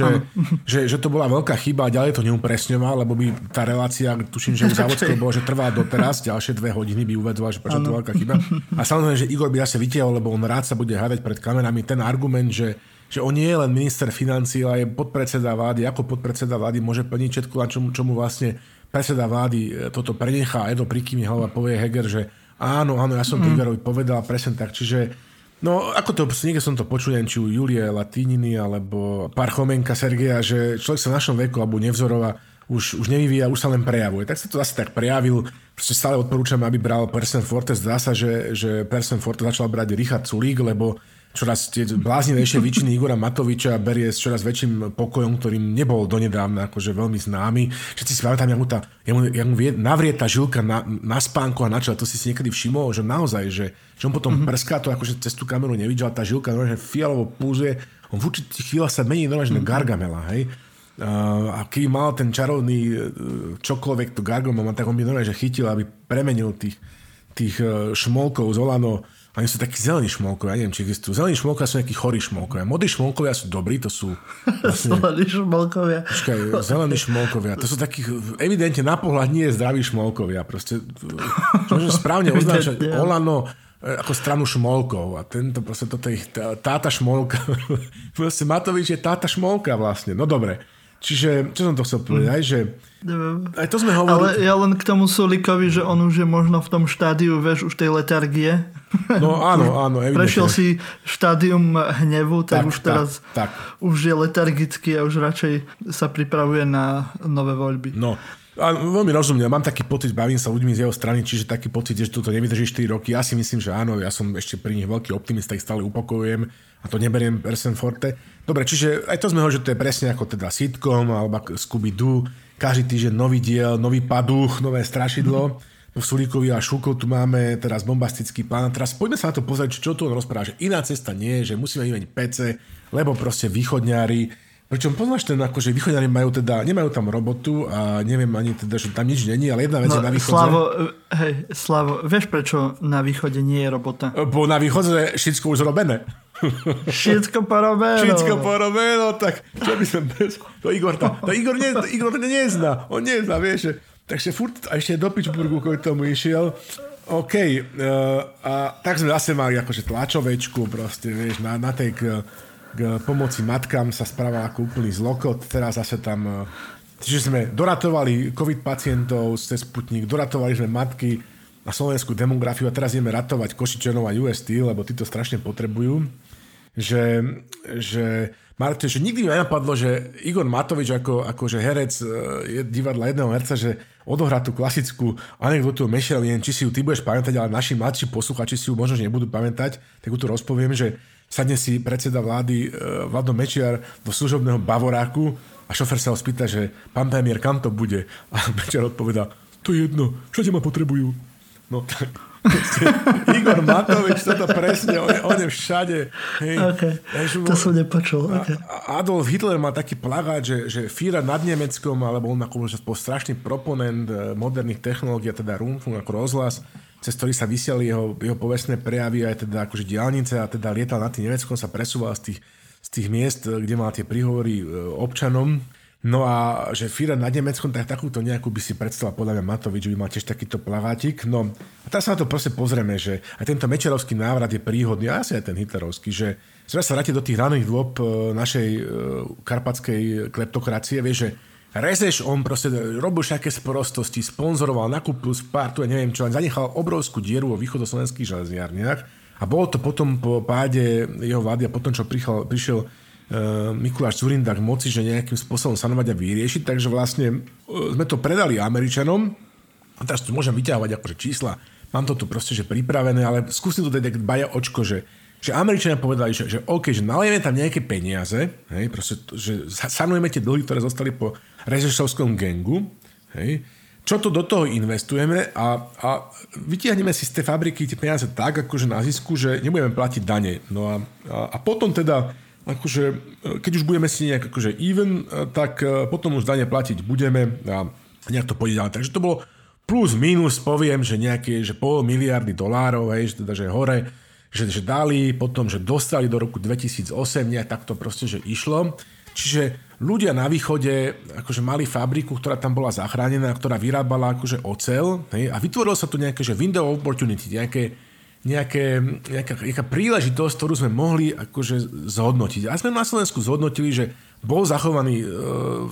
že to bola veľká chyba a ďalej to neupresňoval, lebo by tá relácia, tuším, že u Závodského bolo, že trvá doteraz, ďalšie 2 hodiny by uvedzoval, že prečo to bola veľká chyba. A samozrejme, že Igor by asi vytiahol, lebo on rád sa bude hádať pred kamerami ten argument, že on nie je len minister financií, ale je podpredseda vlády, ako podpredseda vlády môže plniť všetko, na čomu vlastne predseda vlády toto prenechá a Edo prikývne hlavu a povie Heger, že áno, ja som to Igorovi povedal, presne tak, čiže no, ako to, niekde som to počul, či u Julie Latininy, alebo Parchomenka Sergeja, že človek sa v našom veku, alebo Nevzorová, už nevyvíja, už sa len prejavuje. Tak sa to zase tak prejavil, proste stále odporúčam, aby bral Persen Forte, zdá sa, že Persen Forte začal brať Richard Sulík, lebo čoraz tie bláznivejšie výčiny Igora Matoviča berie s čoraz väčším pokojom, ktorým nebol donedávna akože veľmi známy. Všetci si pamätám, jak mu navrie tá žilka na spánku a na čele, to si niekedy všimol, že naozaj, že on potom prská to, akože cez tú kameru nevidel, tá žilka normálne fialovo pulzuje, on v určitých chvíľach sa mení normálne na Gargamela, hej. A keby mal ten čarovný čokoľvek to Gargamela, tak on by normálne, že chytil, aby premenil tých šmolkov z Olano. Oni sú takí zelení šmolkovia, ja neviem, či existujú. Zelení šmolkovia sú nejakí chorí šmolkovia. Modrí šmolkovia sú dobrí, to sú vlastne zelení šmolkovia. To sú takí evidentne na pohľad nie zdraví šmolkovia. Proste môžem správne označať Olano ako stranu šmolkov. A tento proste toto je ich táta šmolka. Proste Matovič je táta šmolka vlastne. No dobre. Čiže, čo som to chcel povedať, že aj to sme hovorili... Ale ja len k tomu Sulíkovi, že on už je možno v tom štádiu, vieš, už tej letargie. No áno, áno. Prešiel si štádium hnevu, tak už teraz tak. Už je letargický a už radšej sa pripravuje na nové voľby. No, a veľmi rozumne. Mám taký pocit, bavím sa ľuďmi z jeho strany, čiže taký pocit, že toto nevydrží 4 roky. Ja si myslím, že áno, ja som ešte pri nich veľký optimista, ich stále upokojujem a to neberiem percent forte. Dobre, čiže aj to sme hovorili, že to je presne ako teda sitcom alebo Scooby-Doo. Každý týždeň nový diel, nový paduch, nové strašidlo. Po Sulíkovi a Šukov tu máme teraz bombastický plán. A teraz poďme sa na to pozrieť, čo tu on rozpráva, že iná cesta nie je, že musíme vyveniť PC, lebo proste východňári. Pričom poznáš ten, akože východňari majú teda, nemajú tam robotu a neviem ani teda, že tam nič není, ale jedna vec je na východze. Slavo, vieš prečo na východe nie je robota? Bo na východze je všetko už zrobené. Všetko porobeno, tak čo by som bez... To Igor nezná, on nezná, vieš. Takže furt, a ešte do Pittsburghu, ktorý tomu išiel. OK, a tak sme zase mali akože tlačovečku proste, vieš, na tej... K pomoci matkám sa správal ako úplný zlokot. Teraz zase tam... Čiže sme doratovali COVID pacientov cez Sputnik, doratovali sme matky na slovenskú demografiu a teraz ideme ratovať Košičanov a UST, lebo tí to strašne potrebujú. Že nikdy mi nenapadlo, že Igor Matovič akože herec je divadla jedného herca, že odohrá tú klasickú anekdotu o Mešelien, či si ju ty budeš pamätať, ale naši mladší posluchači si ju možno nebudú pamätať, tak ju tu rozpoviem, že sadne si predseda vlády Vlado Mečiar do služobného bavoráku a šofer sa ho spýta, že pán premiér, kam to bude? A Mečiar odpovedá, to je jedno, všade ma potrebujú. No tak, Igor Matovič, toto presne, on je všade. Hej. Okay. To som nepočul. Okay. Adolf Hitler má taký plagát, že fíra nad Nemeckom, alebo on akože bol strašný proponent moderných technológií, teda Rundfunk ako rozhlas, cez ktorý sa vysiali jeho povestné prejavy aj teda akože diaľnice a teda lietal nad tým Nemeckom, sa presúval z tých miest, kde mal tie príhovory občanom. No a že fíra nad Nemeckom, tak takúto nejakú by si predstavila podľa mňa Matovič, by mal tiež takýto plavátik. No a tam sa na to proste pozrieme, že aj tento mečiarovský návrat je príhodný, a asi aj ten hitlerovský, že sa vráti do tých raných dôb našej karpatskej kleptokracie, vieš, že Rezeš, on proste robil všaké sprostosti, sponzoroval, nakúpil Spartu, ja neviem čo, zanechal obrovskú dieru vo východoslovenských železiarniach a bolo to potom po páde jeho vlády a potom, čo prišiel Mikuláš Zurinda k moci, že nejakým spôsobom sanovať a vyriešiť, takže vlastne sme to predali Američanom a teraz tu môžem vyťahovať akože čísla, mám to tu proste že pripravené, ale skúsim to teda baja očko, že Američania povedali, že OK, že nalejeme tam nejaké peniaze, hej, proste, že sanujeme tie dlhy, ktoré zostali po Rezešovskom gangu, hej, čo to do toho investujeme a vytiahneme si z tej fabriky tie peniaze tak, akože na zisku, že nebudeme platiť dane. No a potom teda, akože, keď už budeme si nejak akože even, tak potom už dane platiť budeme a nejak to pôjde ďalej. Takže to bolo plus minus, poviem, že nejaké, že $500 miliardy, hej, že teda, že hore, že dali, potom, že dostali do roku 2008, nejak tak to proste, že išlo. Čiže ľudia na východe akože mali fabriku, ktorá tam bola zachránená, ktorá vyrábala akože oceľ, hej, a vytvorilo sa tu nejaké, že window opportunity, nejaká príležitosť, ktorú sme mohli akože zhodnotiť. A sme na Slovensku zhodnotili, že bol zachovaný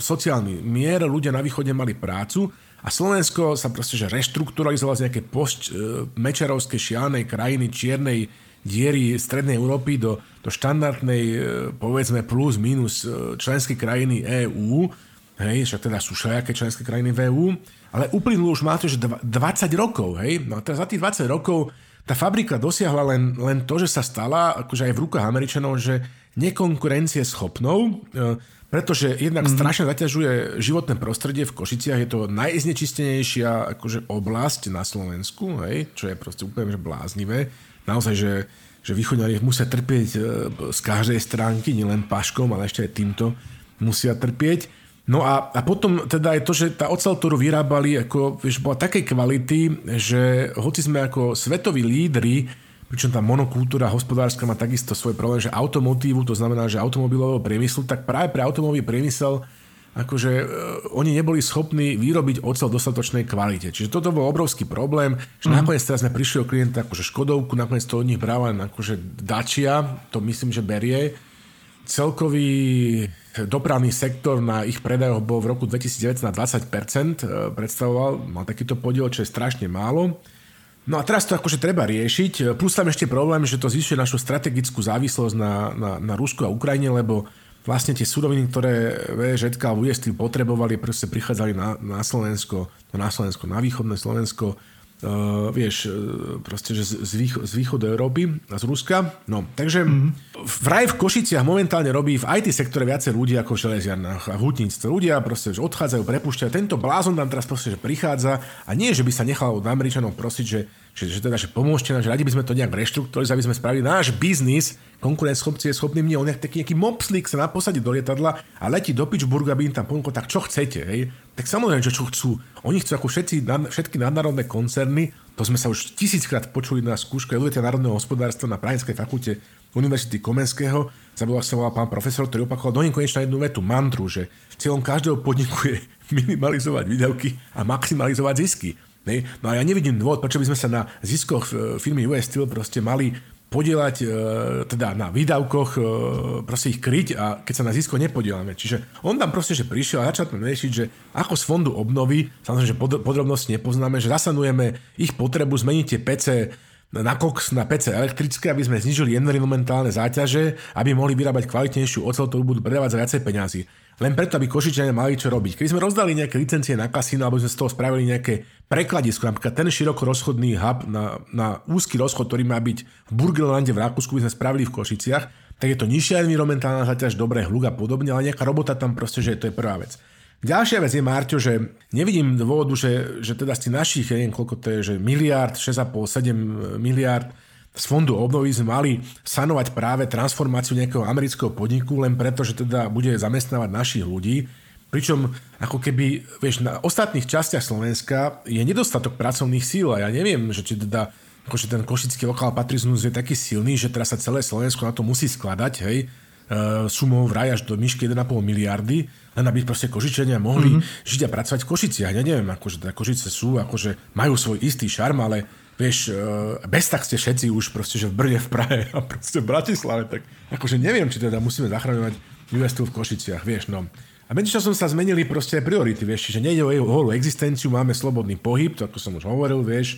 sociálny mier, ľudia na východe mali prácu a Slovensko sa proste že reštrukturalizovalo z nejakej postmečarovskej šianej krajiny čiernej diery strednej Európy do štandardnej, povedzme, plus, minus členské krajiny EÚ, hej, však teda sú šajaké členské krajiny v EÚ, ale uplynulo už má to, že 20 rokov, hej, no a teda za tých 20 rokov tá fabrika dosiahla len to, že sa stala, akože aj v rukách Američanov, že nekonkurencieschopnou, pretože jednak strašne zaťažuje životné prostredie v Košiciach, je to najznečistenejšia akože oblasť na Slovensku, hej, čo je proste úplne že bláznivé. Naozaj, že východňari musia trpieť z každej stránky, nielen paškom, ale ešte aj týmto musia trpieť. No a potom teda je to, že tá oceľ, ktorú vyrábali, ako, vieš, bola takej kvality, že hoci sme ako svetoví lídri, pričom tá monokultúra hospodárska má takisto svoj problém, že automotívu, to znamená, že automobilového priemyslu, tak práve pre automobilový priemysel akože oni neboli schopní vyrobiť oceľ v dostatočnej kvalite. Čiže toto bol obrovský problém, že nakoniec teraz sme prišli o klienta akože Škodovku, nakoniec to od nich brala akože Dacia, to myslím, že berie. Celkový Dopravný sektor na ich predajoch bol v roku 2019 20%, predstavoval, mal takýto podiel, čo je strašne málo. No a teraz to akože treba riešiť, plus tam ešte problém, že to zvyšuje našu strategickú závislosť na Rusku a Ukrajine, lebo vlastne tie suroviny, ktoré VŽ alebo UST potrebovali, proste prichádzali na Slovensko, na východné Slovensko, proste, že z východu Európy a z Ruska. No, takže vraj v Košiciach momentálne robí v IT sektore viacej ľudí ako v železiarnách a v hutníctve. Ľudia proste že odchádzajú, prepúšťajú. Tento blázon tam teraz proste, že prichádza a nie, že by sa nechal od Američanov prosiť, že pomôžte nám, že radi by sme to nejak reštrukturali, aby sme spravili náš biznis konkurenceschopný, mne on nejaký mopslík sa naposadí do lietadla a letí do Pittsburghu, aby im tam ponúkol, tak čo chcete, hej? Tak samozrejme, že čo chcú. Oni chcú ako všetky nadnárodné koncerny, to sme sa už 1000-krát počuli na skúške Eduarda národného hospodárstva na Pražskej fakulte Univerzity Komenského. Zabudol sa volal pán profesor, ktorý opakoval do nekonečna jednu vetu mantru, že cieľom každého podniku je minimalizovať výdavky a maximalizovať zisky. Ne? No a ja nevidím dôvod, prečo by sme sa na ziskoch firmy US Steel proste mali podielať teda na výdavkoch, proste ich kryť a keď sa na zisko nepodielame. Čiže on tam proste, že prišiel a začal tam riešiť, že ako z fondu obnovy, samozrejme, že podrobnosti nepoznáme, že zasanujeme ich potrebu, zmeníte PC na koks, na PC elektrické, aby sme znižili environmentálne záťaže, aby mohli vyrábať kvalitnejšiu oceľ, ktorú budú predávať za viacej peňazí. Len preto, aby Košičania mali čo robiť. Keby sme rozdali nejaké licencie na kasíno, alebo sme z toho spravili nejaké prekladisko, napríklad ten široko rozchodný hub na úzky rozchod, ktorý má byť v Burgenlande v Rakúsku, by sme spravili v Košiciach, tak je to nižšia environmentálna záťaž, dobré hľuk a podobne, ale nejaká robota tam proste, že to je prvá vec. Ďalšia vec je, Marťo, že nevidím dôvodu, že teda z tých našich, neviem koľko to je, že miliárd, 6,5, 7 miliárd, z fondu obnovy sme mali sanovať práve transformáciu nejakého amerického podniku, len preto, že teda bude zamestnávať našich ľudí. Pričom, ako keby, vieš, na ostatných častiach Slovenska je nedostatok pracovných síl a ja neviem, že či teda akože ten košický lokál patriznus je taký silný, že teraz sa celé Slovensko na to musí skladať, hej, sumou vraj až do myšky 1,5 miliardy, len aby proste Košičania mohli žiť a pracovať v Košiciach. Ja neviem, akože teda Košice sú, akože majú svoj istý šarm, ale vieš, bez tak ste všetci už proste, že v Brne, v Prahe a proste v Bratislave, tak akože neviem, či teda musíme zachraňovať investu v Košiciach, vieš, no. A medzičasom sa zmenili proste priority, vieš, že nejde o jej holú existenciu, máme slobodný pohyb, to ako som už hovoril, vieš,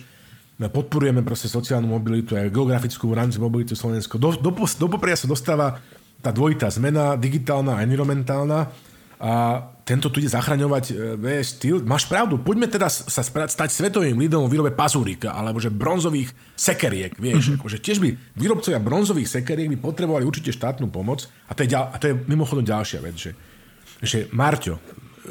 podporujeme proste sociálnu mobilitu a geografickú rámcu mobilitu Slovensko. Do popria sa dostáva tá dvojitá zmena, digitálna a environmentálna a tento tu ide zachraňovať VS Steel. Máš pravdu, poďme teda sa stať svetovým lídrom v výrobe pazúrika, alebo že bronzových sekeriek, vieš. Akože tiež by výrobcovia bronzových sekeriek by potrebovali určite štátnu pomoc. A to je mimochodom ďalšia vec, že Marťo,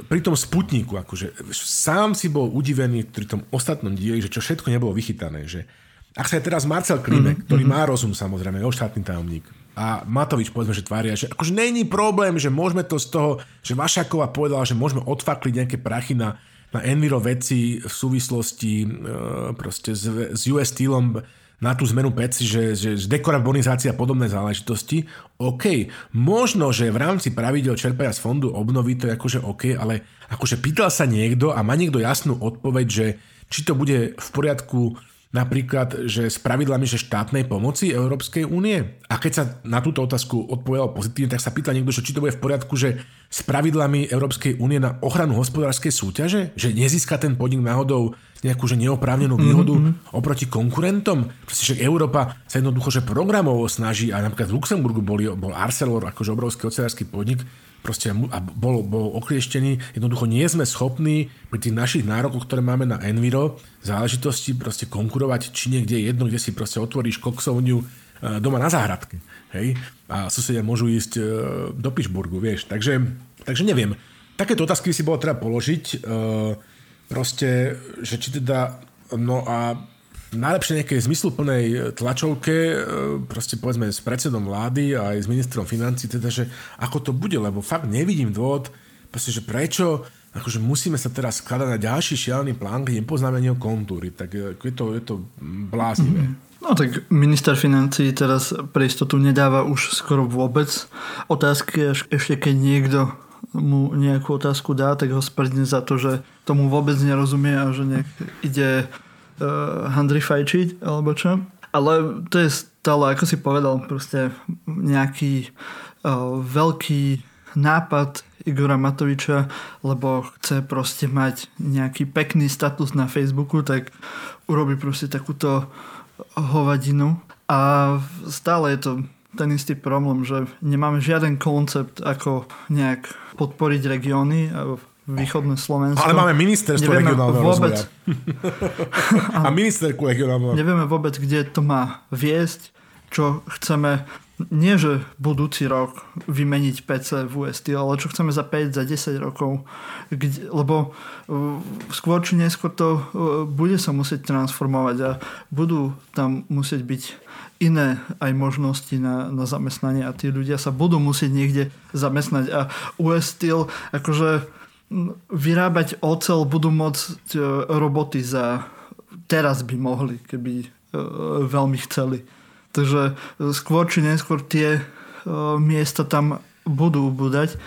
pri tom Sputniku, akože sám si bol udivený pri tom ostatnom dieli, že čo všetko nebolo vychytané, že ak sa je teraz Marcel Klimek, ktorý má rozum samozrejme, jeho štátny tajomník, a Matovič, povedzme, že tvária, že akože není problém, že môžeme to z toho, že Vašáková povedala, že môžeme odfakliť nejaké prachy na enviro veci v súvislosti proste s US Steelom na tú zmenu peci, že dekarbonizácia a podobné záležitosti. OK, možno, že v rámci pravidel čerpania z fondu obnovy, to je akože OK, ale akože pýtal sa niekto a má niekto jasnú odpoveď, že či to bude v poriadku napríklad, že s pravidlami že štátnej pomoci Európskej únie. A keď sa na túto otázku odpovedalo pozitívne, tak sa pýta niekto, že či to bude v poriadku, že s pravidlami Európskej únie na ochranu hospodárskej súťaže, že nezíska ten podnik náhodou nejakú že neoprávnenú výhodu oproti konkurentom. Proste, že Európa sa jednoducho že programovo snaží, a napríklad v Luxemburgu bol Arcelor, akože obrovský oceľársky podnik, proste a bol oklieštený. Jednoducho nie sme schopní pri tých našich nárokoch, ktoré máme na enviro, záležitosti proste konkurovať, či niekde jedno, kde si proste otvoríš koksovňu doma na záhradke. Hej? A susedia môžu ísť do Pittsburghu, vieš. Takže neviem. Takéto otázky by si bolo treba položiť. Proste, že či teda... No a najlepšie nejakej zmysluplnej tlačovke, proste povedzme s predsedom vlády a aj s ministrom financí, teda, že ako to bude, lebo fakt nevidím dôvod, proste, že prečo, akože musíme sa teraz skladať na ďalší šialený plán, kde nepoznáme ani kontúry, tak je to bláznivé. No tak minister financí teraz pre istotu nedáva už skoro vôbec otázky, ešte keď niekto mu nejakú otázku dá, tak ho sprdne za to, že tomu vôbec nerozumie a že nejak ide... handrifajčiť, alebo čo. Ale to je stále, ako si povedal, proste nejaký veľký nápad Igora Matoviča, lebo chce proste mať nejaký pekný status na Facebooku, tak urobí proste takúto hovadinu. A stále je to ten istý problém, že nemáme žiaden koncept, ako nejak podporiť regióny a východné Slovensko. Ale máme ministerstvo regionálneho rozvoja. A ministerku regionálneho. Nevieme vôbec, kde to má viesť, čo chceme, nie že budúci rok vymeniť PC v UST, ale čo chceme za 5, za 10 rokov. Kde, lebo skôr či neskôr to bude sa musieť transformovať a budú tam musieť byť iné aj možnosti na zamestnanie a tí ľudia sa budú musieť niekde zamestnať. A US Steel, akože vyrábať oceľ budú môcť roboty za... Teraz by mohli, keby veľmi chceli. Takže skôr či neskôr tie miesta tam budú ubúdať.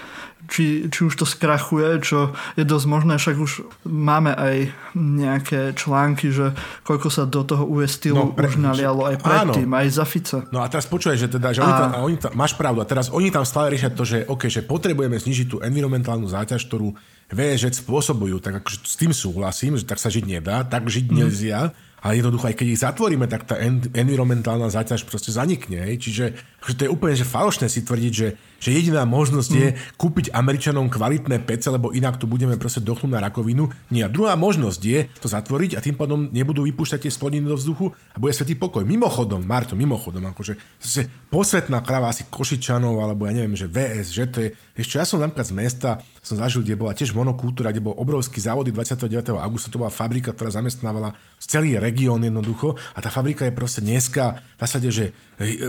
Či už to skrachuje, čo je dosť možné, však už máme aj nejaké články, že koľko sa do toho US Steelu už nalialo aj predtým, aj za Fica. No a teraz počuješ, že teda, že oni tam, máš pravdu, a teraz oni tam stále riešia to, že OK, že potrebujeme znižiť tú environmentálnu záťaž, ktorú VŽ spôsobujú, tak akože s tým súhlasím, že tak sa žiť nedá, tak žiť nelzia. Ale jednoducho, aj keď ich zatvoríme, tak tá environmentálna záťaž proste zanikne. Čiže to je úplne že falošné si tvrdiť, že jediná možnosť je kúpiť Američanom kvalitné pece, lebo inak tu budeme proste dochnúť na rakovinu. Nie. A druhá možnosť je to zatvoriť a tým pádom nebudú vypúšťať tie splodiny do vzduchu a bude svätý pokoj. Mimochodom, Marto, akože posvetná krava asi Košičanov, alebo ja neviem, že VS, že to je... Ešte ja som napríklad z mesta, som zažil, kde bola tiež monokultúra, kde bol obrovský závody 29. augusta, to bola fabrika, ktorá zamestnávala celý región jednoducho a tá fabrika je proste dneska v zásade, že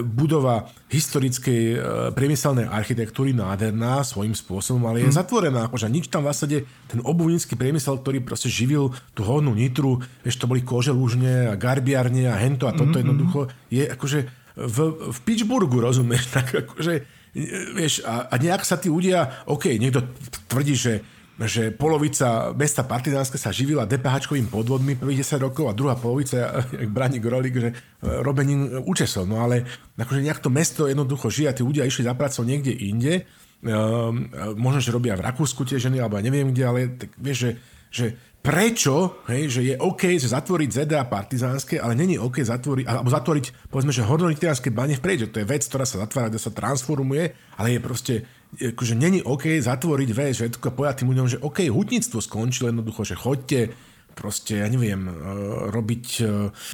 budova historickej priemyselnej architektúry nádherná svojím spôsobom, ale je zatvorená, akože nič tam v zásade, ten obuvnícky priemysel, ktorý proste živil tú hornú Nitru, vieš, to boli koželúžne a garbiarne a hento a toto jednoducho je akože v Pittsburghu, rozumieš, tak akože vieš, a nejak sa tí ľudia, OK, niekto tvrdí, že polovica mesta Partizánske sa živila DPH-čkovým podvodmi prvých 10 rokov a druhá polovica, jak Braňo Gröling, že robením účesov. No ale akože nejak to mesto jednoducho žije a tí ľudia išli za prácou niekde inde. Možno, že robia v Rakúsku tie ženy, alebo ja neviem kde, ale tak vieš, že prečo, hej, že je OK že zatvoriť ZDA Partizánske, ale není OK zatvoriť, alebo zatvoriť, povedzme, že Hornolitňanské bane v Prieďe. To je vec, ktorá sa zatvára, kde sa transformuje, ale je proste, akože není OK zatvoriť vec, že je to povedať tým ľuďom, že OK, hutníctvo skončilo jednoducho, že choďte proste, ja neviem, robiť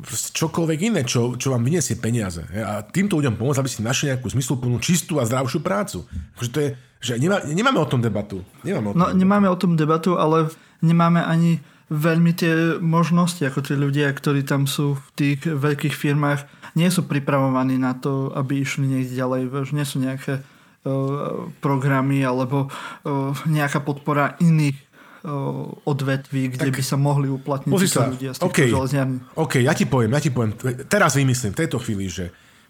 proste čokoľvek iné, čo vám vyniesie peniaze. Hej, a týmto ľuďom pomôcť, aby si našli nejakú zmysluplnú, čistú a zdravšiu prácu. Akože to je, že nemáme o tom debatu. Nemáme o tom debatu, ale nemáme ani veľmi tie možnosti, ako tí ľudia, ktorí tam sú v tých veľkých firmách, nie sú pripravovaní na to, aby išli niekde ďalej. Nie sú nejaké programy alebo nejaká podpora iných odvetví, kde tak by sa mohli uplatniť ľudia z týchto železniarní. OK, ja ti poviem. Teraz vymyslím v tejto chvíli, že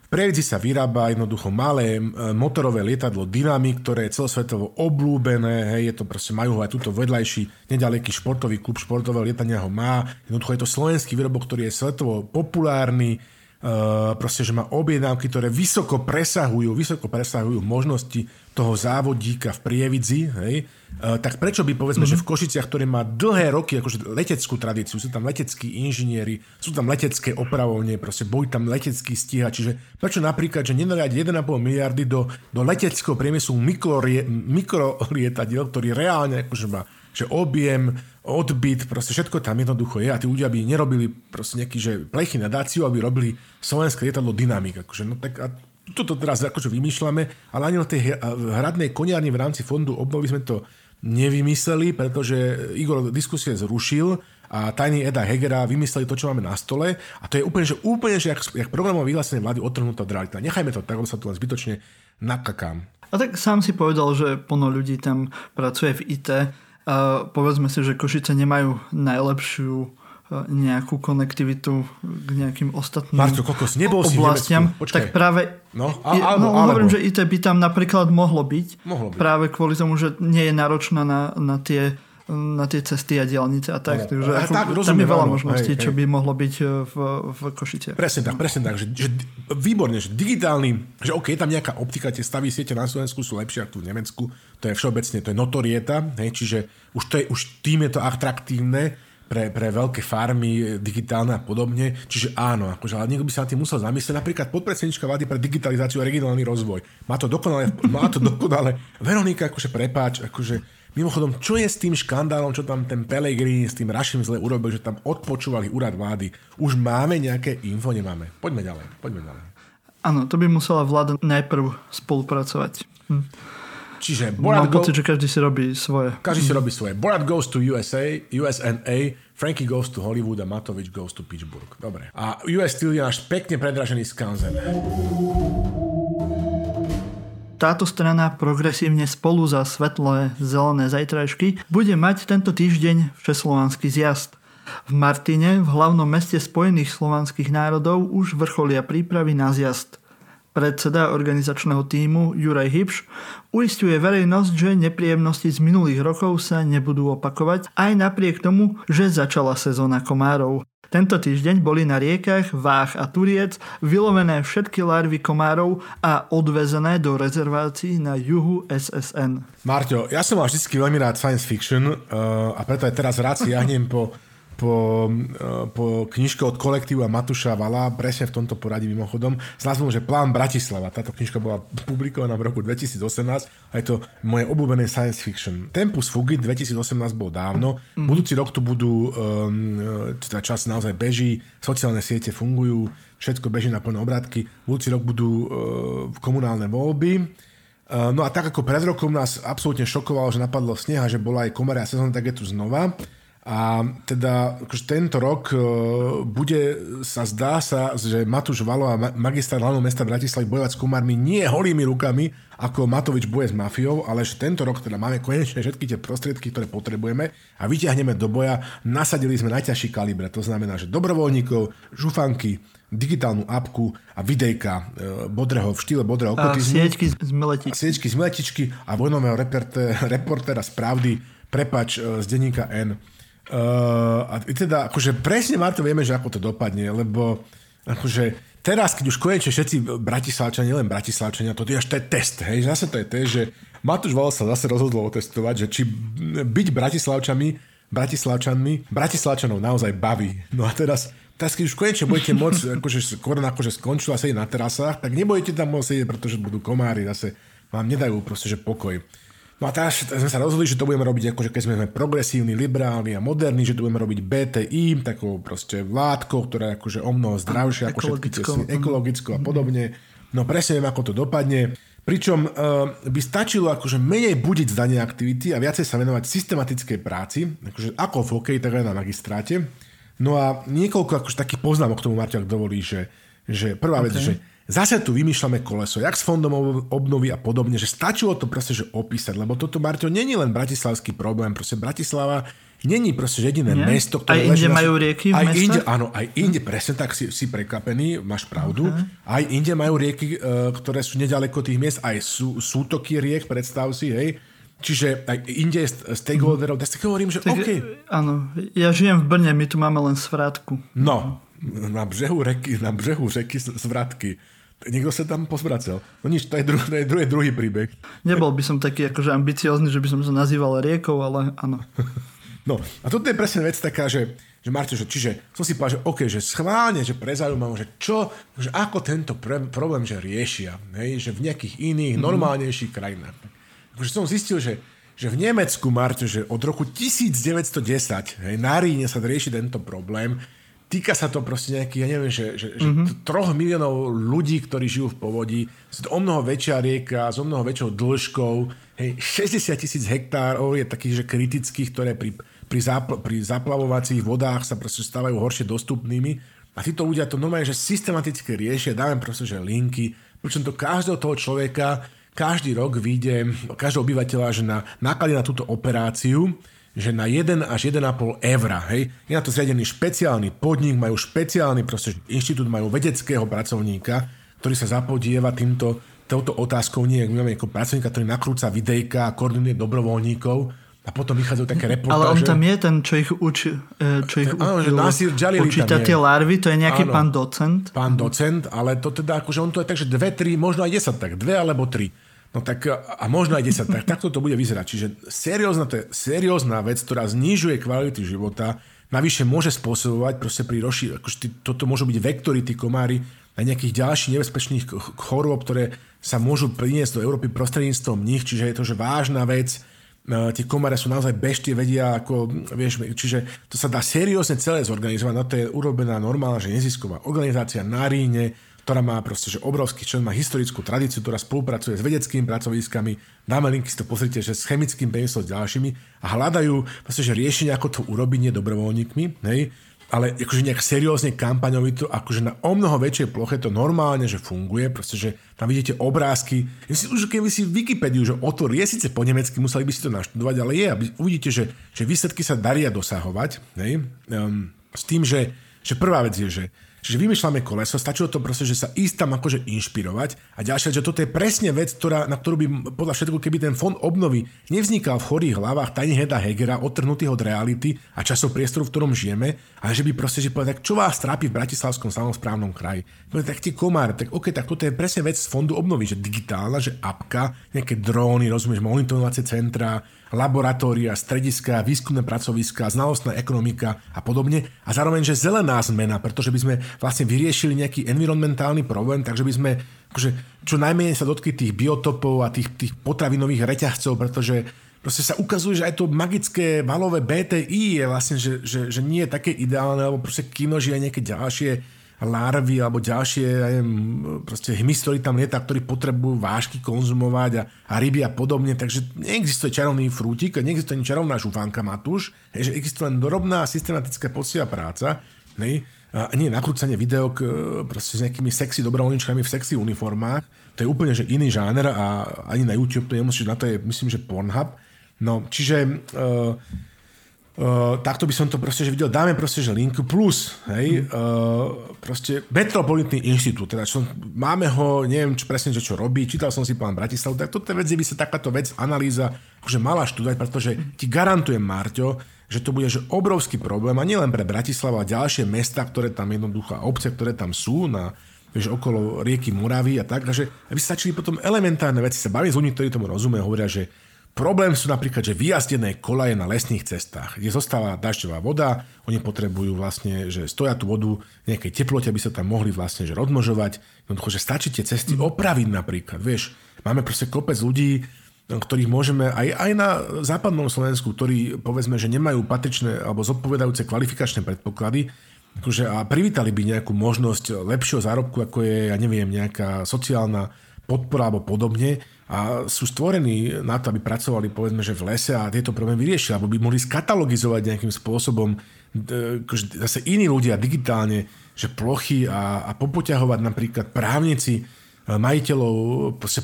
v Prievidzi sa vyrába jednoducho malé motorové lietadlo Dynami, ktoré je celosvetovo obľúbené, hej, je to proste, majú ho aj túto vedľajší nedaleký športový klub športového lietania ho má. Jednoducho je to slovenský výrobok, ktorý je svetovo populárny, proste, že má objednávky, ktoré vysoko presahujú možnosti toho závodíka v Prievidzi, hej. Tak prečo by, povedzme, že v Košiciach, ktoré má dlhé roky, akože leteckú tradíciu, sú tam leteckí inžinieri, sú tam letecké opravovne, proste boli tam letecký stíhač, čiže prečo napríklad, že nenaliať 1,5 miliardy do leteckého priemyslu mikrolietadiel, ktorý reálne akože má že objem, odbyt, proste všetko tam jednoducho je a tí ľudia by nerobili proste nejaký, že plechy na dáciu, aby robili slovenské lietadlo Dynamik. Akože, no tak a toto teraz akože vymýšľame, ale ani na tej hradnej koniarni v rámci fondu obnovy sme to nevymysleli, pretože Igor diskusie zrušil a tajný Eda Hegera vymysleli to, čo máme na stole a to je úplne, že jak programové vyhlásenie vlády otrhnutá od reality. Nechajme to tak, on sa tu len zbytočne nakakám. A tak sám si povedal, že plno ľudí tam pracuje v IT. Povedzme si, že Košice nemajú najlepšiu nejakú konektivitu k nejakým ostatným oblastiam. Tak práve hovorím, že IT by tam napríklad mohlo byť. Práve kvôli tomu, že nie je náročná na tie na tie cesty a diaľnice a tak. Takže a tak rozumiem, tam je veľa možností, čo by mohlo byť v Košiciach. Presne tak. Že výborne, že digitálny, že OK, je tam nejaká optika, tie stavy siete na Slovensku sú lepšie ako tu v Nemecku. To je všeobecne, to je notorieta, hej, čiže už tým je to atraktívne pre veľké farmy, digitálne a podobne. Čiže áno, akože, ale niekto by sa na tým musel zamyslieť. Napríklad podpredsednička vlády pre digitalizáciu a regionálny rozvoj. Má to dokonale. Veronika, akože prepáč, akože mimochodom, čo je s tým škandálom, čo tam ten Pellegrini s tým Raším zle urobil, že tam odpočúvali úrad vlády. Už máme nejaké info, nemáme. Poďme ďalej. Áno, to by musela vláda najprv spolupracovať. Čiže mám pocit, že každý si robí svoje. Borat goes to USA, Frankie goes to Hollywood a Matovič goes to Pittsburgh. Dobre. A US Steel je náš pekne predražený skanzen. Táto strana Progresívne spolu za svetlé zelené zajtrajšky bude mať tento týždeň Všeslovanský zjazd. V Martine, v hlavnom meste Spojených slovanských národov, už vrcholia prípravy na zjazd. Predseda organizačného tímu Juraj Hybš uisťuje verejnosť, že nepríjemnosti z minulých rokov sa nebudú opakovať aj napriek tomu, že začala sezóna komárov. Tento týždeň boli na riekach Váh a Turiec vylovené všetky larvy komárov a odvezené do rezervácií na juhu SSN. Marťo, ja som mal vždy veľmi rád science fiction a preto aj teraz rád si jahnem po knižke od kolektívu a Matúša Valla, presne v tomto poradí mimochodom, s názvom, že Plán Bratislava. Táto knižka bola publikovaná v roku 2018 a je to moje obľúbené science fiction. Tempus fugit 2018 bol dávno, budúci rok tu budú, tá čas naozaj beží, sociálne siete fungujú, všetko beží na plné obrátky, budúci rok budú komunálne voľby. No a tak ako pred rokom nás absolútne šokovalo, že napadlo sneh a že bola aj komária sezóna, tak je tu znova. A teda akože tento rok bude, zdá sa, že Matúš Vallo a magistrát hlavného mesta Bratislavy bojovať s komármi nie holými rukami, ako Matovič boje s mafiou, ale že tento rok teda máme konečne všetky tie prostriedky, ktoré potrebujeme a vyťahneme do boja. Nasadili sme najťažší kalibre, to znamená, že dobrovoľníkov, žufanky, digitálnu apku a videjka Bodreho v štýle Bodreho okotizmu. Sieťky z Miletičky a vojnového reportéra z Pravdy, prepáč, z denníka N. A teda, akože presne Marto vieme, že ako to dopadne, lebo akože teraz, keď už konečne všetci Bratislavčania, nielen Bratislavčania, to je až ten test, hej, zase to je to, že Matúš Vallo sa zase rozhodol otestovať, že či byť Bratislavčanov naozaj baví. No a teraz keď už konečne budete môcť, akože korona akože skončila, sedieť na terasách, tak nebudete tam môcť sedieť, pretože budú komári, zase vám nedajú proste, že pokoj. No a teraz sme sa rozhodli, že to budeme robiť akože keď sme progresívni, liberálni a moderní, že to budeme robiť BTI, takou proste vládkou, ktorá je akože o mnoho zdravšia, ako všetky ekologicko a podobne. No presne viem, ako to dopadne. Pričom by stačilo akože menej budiť z danej aktivity a viacej sa venovať systematickej práci, akože ako v hokeji, tak aj na magistráte. No a niekoľko akože takých poznámok k tomu, Marťo, ak dovolí, že prvá vec, že zase tu vymýšľame koleso, jak s fondom obnovy a podobne, že stačilo to proste, že opísať, lebo toto, Marťo, není len bratislavský problém, proste Bratislava není proste jediné mesto, ktoré aj inde majú rieky v mestách? Aj inde, presne tak si prekapený, máš pravdu, aj inde majú rieky, ktoré sú nedaleko tých miest, aj sútoky riek, predstav si, hej. Čiže aj inde stakeholderov, tak si hovorím, že tak, OK. Áno, ja žijem v Brne, my tu máme len svratku. No, na brehu řeky svratky. Niekto sa tam pozvracel. No nič, to je druhý príbeh. Nebol by som taký akože ambiciózny, že by som sa nazýval riekou, ale áno. No a toto je presne vec taká, že Marťo, že čiže som si povedal, že OK, že schválne, že prezaujímavé, že čo, že ako tento problém, že riešia, hej, že v nejakých iných, normálnejších krajinách. Takže som zistil, že v Nemecku, Marťo, že od roku 1910, hej, na Ríne sa rieši tento problém. Týka sa to proste nejakých, ja neviem, že 3 miliónov ľudí, ktorí žijú v povodí, sú to o mnoho väčšia rieka, s o mnoho väčšou dĺžkou, hej, 60 000 hektárov je takých, že kritických, ktoré pri zaplavovacích vodách sa proste stávajú horšie dostupnými a títo ľudia to normálne, že systematicky riešia, dáme proste, že linky, pričom to každého toho človeka, každý rok vyjde, každého obyvateľa, že na náklady na túto operáciu, že na 1 až 1,5 eura. Hej. Je na to zriadený špeciálny podnik, majú špeciálny proste, inštitút, majú vedeckého pracovníka, ktorý sa zapodieva touto otázkou, nie, my máme ako pracovníka, ktorý nakrúca videjka a koordinuje dobrovoľníkov. A potom vychádzajú také reportáže. Ale on tam je ten, čo ich učí. Áno, že Nasir Džalili tam je. Tie larvy, to je nejaký pán docent. Pán docent, ale to teda, akože on to je tak, že 2, 3, možno aj 10, tak 2 alebo 3. No tak, a možno aj 10, tak takto to bude vyzerať. Čiže seriózna, to je seriózna vec, ktorá znižuje kvalitu života, navyše môže spôsobovať proste pri rozšírení, akože toto môžu byť vektory, tí komári, aj nejakých ďalších nebezpečných chorôb, ktoré sa môžu priniesť do Európy prostredníctvom nich, čiže je to že vážna vec. Tie komáre sú naozaj beštie, vedia, ako, vieš, čiže to sa dá seriózne celé zorganizovať. Na to je urobená normálna, že nezisková organizácia na Ríne, ktorá má proste, že obrovský člen, má historickú tradíciu, ktorá spolupracuje s vedeckými pracoviskami, dáme linky, si to pozrite, že s chemickým priemyslom, s ďalšími, a hľadajú proste, že riešenie, ako to urobiť nedobrovoľníkmi, hej, ale akože nejak seriózne kampaňovito, akože na omnoho väčšej ploche to normálne, že funguje, proste, že tam vidíte obrázky. Už keby si Wikipédiu, že otvorí, je síce po nemecky, museli by si to naštudovať, ale je, aby uvidíte, že výsledky sa daria dosahovať, hej? S tým, že prvá vec je, že vymýšľame koleso, stačilo to proste, že sa ísť tam akože inšpirovať. A ďalšia, že toto je presne vec, ktorá, na ktorú by podľa všetko, keby ten fond obnovy nevznikal v chorých hlavách tajne Heda Hegera, odtrhnutých od reality a časov priestoru, v ktorom žijeme, ale že by proste, že povedal, tak čo vás trápi v Bratislavskom samosprávnom kraji? Tak ti komár, tak okej, tak toto je presne vec z fondu obnovy, že digitálna, že apka, nejaké dróny, rozumieš, monitorovacie centrá, laboratória, strediska, výskumné pracoviská, znalostná ekonomika a podobne. A zároveň, že zelená zmena, pretože by sme vlastne vyriešili nejaký environmentálny problém, takže by sme akože, čo najmenej sa dotkli tých biotopov a tých potravinových reťazcov, pretože proste sa ukazuje, že aj to magické valové BTI je vlastne, že nie je také ideálne, alebo proste kinoží aj nejaké ďalšie larvy alebo ďalšie proste hmyz, ktorí tam lieta, ktorí potrebujú vážky konzumovať a ryby a podobne, takže neexistuje čarovný frútik, neexistuje ani čarovná žufanka, Matúš, že existuje len drobná systematická poctivá práca, ne? A nie nakrúcanie videok proste s nejakými sexy dobrovoľničkami v sexy uniformách, to je úplne že iný žáner a ani na YouTube to nemusíš, na to je myslím, že Pornhub, no čiže takto by som to proste, že videl, dáme proste, že linku plus, hej, proste Metropolitný inštitút, teda čo, máme ho, neviem čo, presne, že čo robí, čítal som si plán Bratislavu, tak toto vec, by sa takáto vec, analýza, akože mala študovať, pretože ti garantujem, Marťo, že to bude že obrovský problém, a nielen pre Bratislava a ďalšie mesta, ktoré tam jednoducho, obce, ktoré tam sú, na vieš, okolo rieky Moravy a tak, takže aby stačili potom elementárne veci, sa bavím s ľuďmi, ktorí tomu rozumie, hovoria, že problém sú napríklad, že vyjazdené kolaje na lesných cestách, kde zostáva dažďová voda, oni potrebujú vlastne, že stoja tú vodu v nejakej teplote, aby sa tam mohli vlastne že rozmnožovať. Jednoducho, že stačí tie cesty opraviť napríklad, vieš. Máme proste kopec ľudí, ktorých môžeme aj na západnom Slovensku, ktorí povedzme, že nemajú patričné alebo zodpovedajúce kvalifikačné predpoklady, akože, a privítali by nejakú možnosť lepšieho zárobku, ako je, ja neviem, nejaká sociálna podpora alebo podobne, a sú stvorení na to, aby pracovali povedzme, že v lese a tieto problémy vyriešili, alebo by mohli skatalogizovať nejakým spôsobom zase iní ľudia digitálne, že plochy a popoťahovať napríklad právnici, majiteľov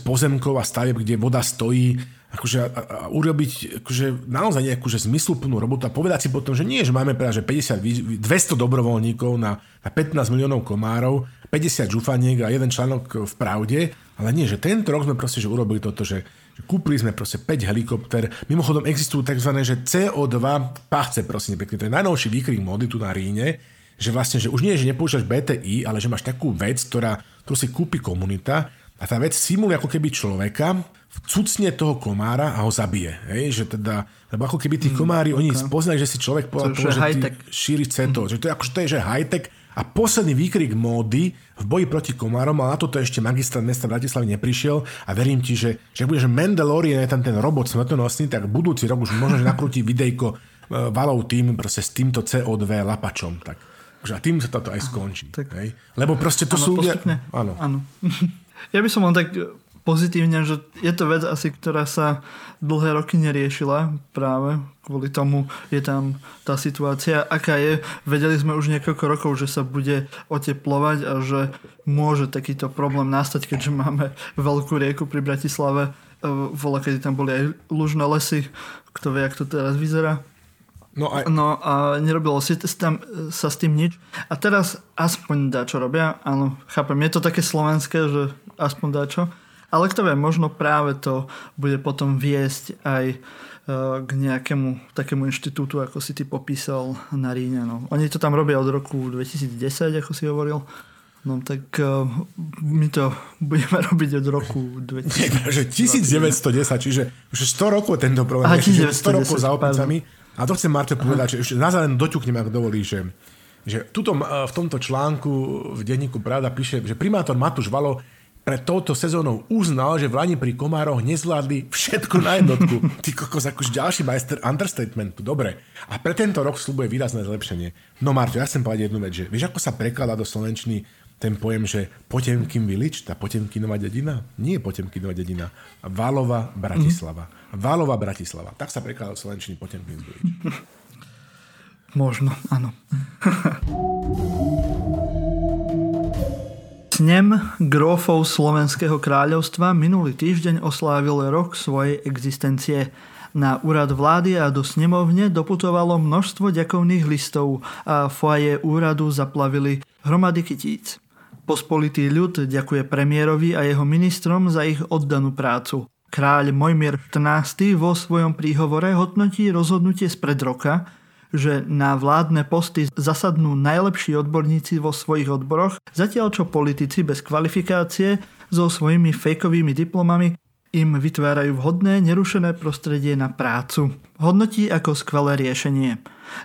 pozemkov a stavieb, kde voda stojí, akože, a urobiť akože, naozaj nejakú že zmysluplnú robotu a povedať si potom, že nie, že máme práve že 50, 200 dobrovoľníkov na 15 miliónov komárov, 50 žufaniek a jeden článok v Pravde. Ale nie, že tento rok sme proste že urobili toto, že kúpili sme proste 5 helikopter. Mimochodom existujú takzvané, že CO2 pachce, prosím, pekne. To je najnovší výkrik mody tu na Ríne, že vlastne, že už nie, že nepoužívaš BTI, ale že máš takú vec, ktorú si kúpi komunita, a tá vec simuluje ako keby človeka, vcucne toho komára a ho zabije. Hej? Že teda, lebo ako keby tí komári, oni spoznali, že si človek povedal, že ty šíriš CO2. Že to je, akože to je že high-tech. A posledný výkrik módy v boji proti komárom, ale na toto ešte magistrát mesta Bratislavy neprišiel, a verím ti, že ak budeš Mandalorian, je tam ten robot smrtonosný, tak budúci rok už možno, že nakrúti videjko Valov tým proste s týmto CO2 lapačom. Tak. A tým sa toto aj skončí. Tak. Hej? Lebo proste to sú ľudia. Áno. Ja by som len tak pozitívne, že je to vec asi, ktorá sa dlhé roky neriešila práve kvôli tomu, je tam tá situácia, aká je. Vedeli sme už niekoľko rokov, že sa bude oteplovať a že môže takýto problém nastať, keďže máme veľkú rieku pri Bratislave, kedy tam boli aj lužné lesy, kto vie, jak to teraz vyzerá. No a nerobilo sa s tým nič. A teraz aspoň dá, čo robia. Áno, chápem, je to také slovenské, že aspoň dá čo. Ale kto vie, možno práve to bude potom viesť aj k nejakému takému inštitútu, ako si ty popísal na Ríne. No. Oni to tam robia od roku 2010, ako si hovoril. No tak my to budeme robiť od roku 2010. 1910, čiže už 100 rokov tento problém. Aha, 1910, 100 rokov za opicami. A to chcem, Marte, povedať, že ešte na záver doťuknem, ak dovolí, že v tomto článku v denníku Pravda píše, že primátor Matúš Vallo pred touto sezónou uznal, že v Lani pri Komároch nezvládli všetko na jednotku. Ty kokos, akož ďalší majster understatementu. Dobre. A pre tento rok sľubuje výrazné zlepšenie. No Marto, ja chcem povedať jednu vec, že vieš, ako sa prekladá do slovenčiny ten pojem, že Potemkin Village, tá Potemkinová dedina? Nie Potemkinová dedina. Vallová Bratislava. Vallová Bratislava. Tak sa prekladá do slovenčiny Potemkin Village. Možno, áno. Snem grófov Slovenského kráľovstva minulý týždeň oslávil rok svojej existencie. Na úrad vlády a do snemovne doputovalo množstvo ďakovných listov a foaje úradu zaplavili hromady kytíc. Pospolitý ľud ďakuje premiérovi a jeho ministrom za ich oddanú prácu. Kráľ Mojmír XIV vo svojom príhovore hodnotí rozhodnutie spred roka, že na vládne posty zasadnú najlepší odborníci vo svojich odboroch, zatiaľ čo politici bez kvalifikácie so svojimi fejkovými diplomami im vytvárajú vhodné, nerušené prostredie na prácu. Hodnotí ako skvelé riešenie.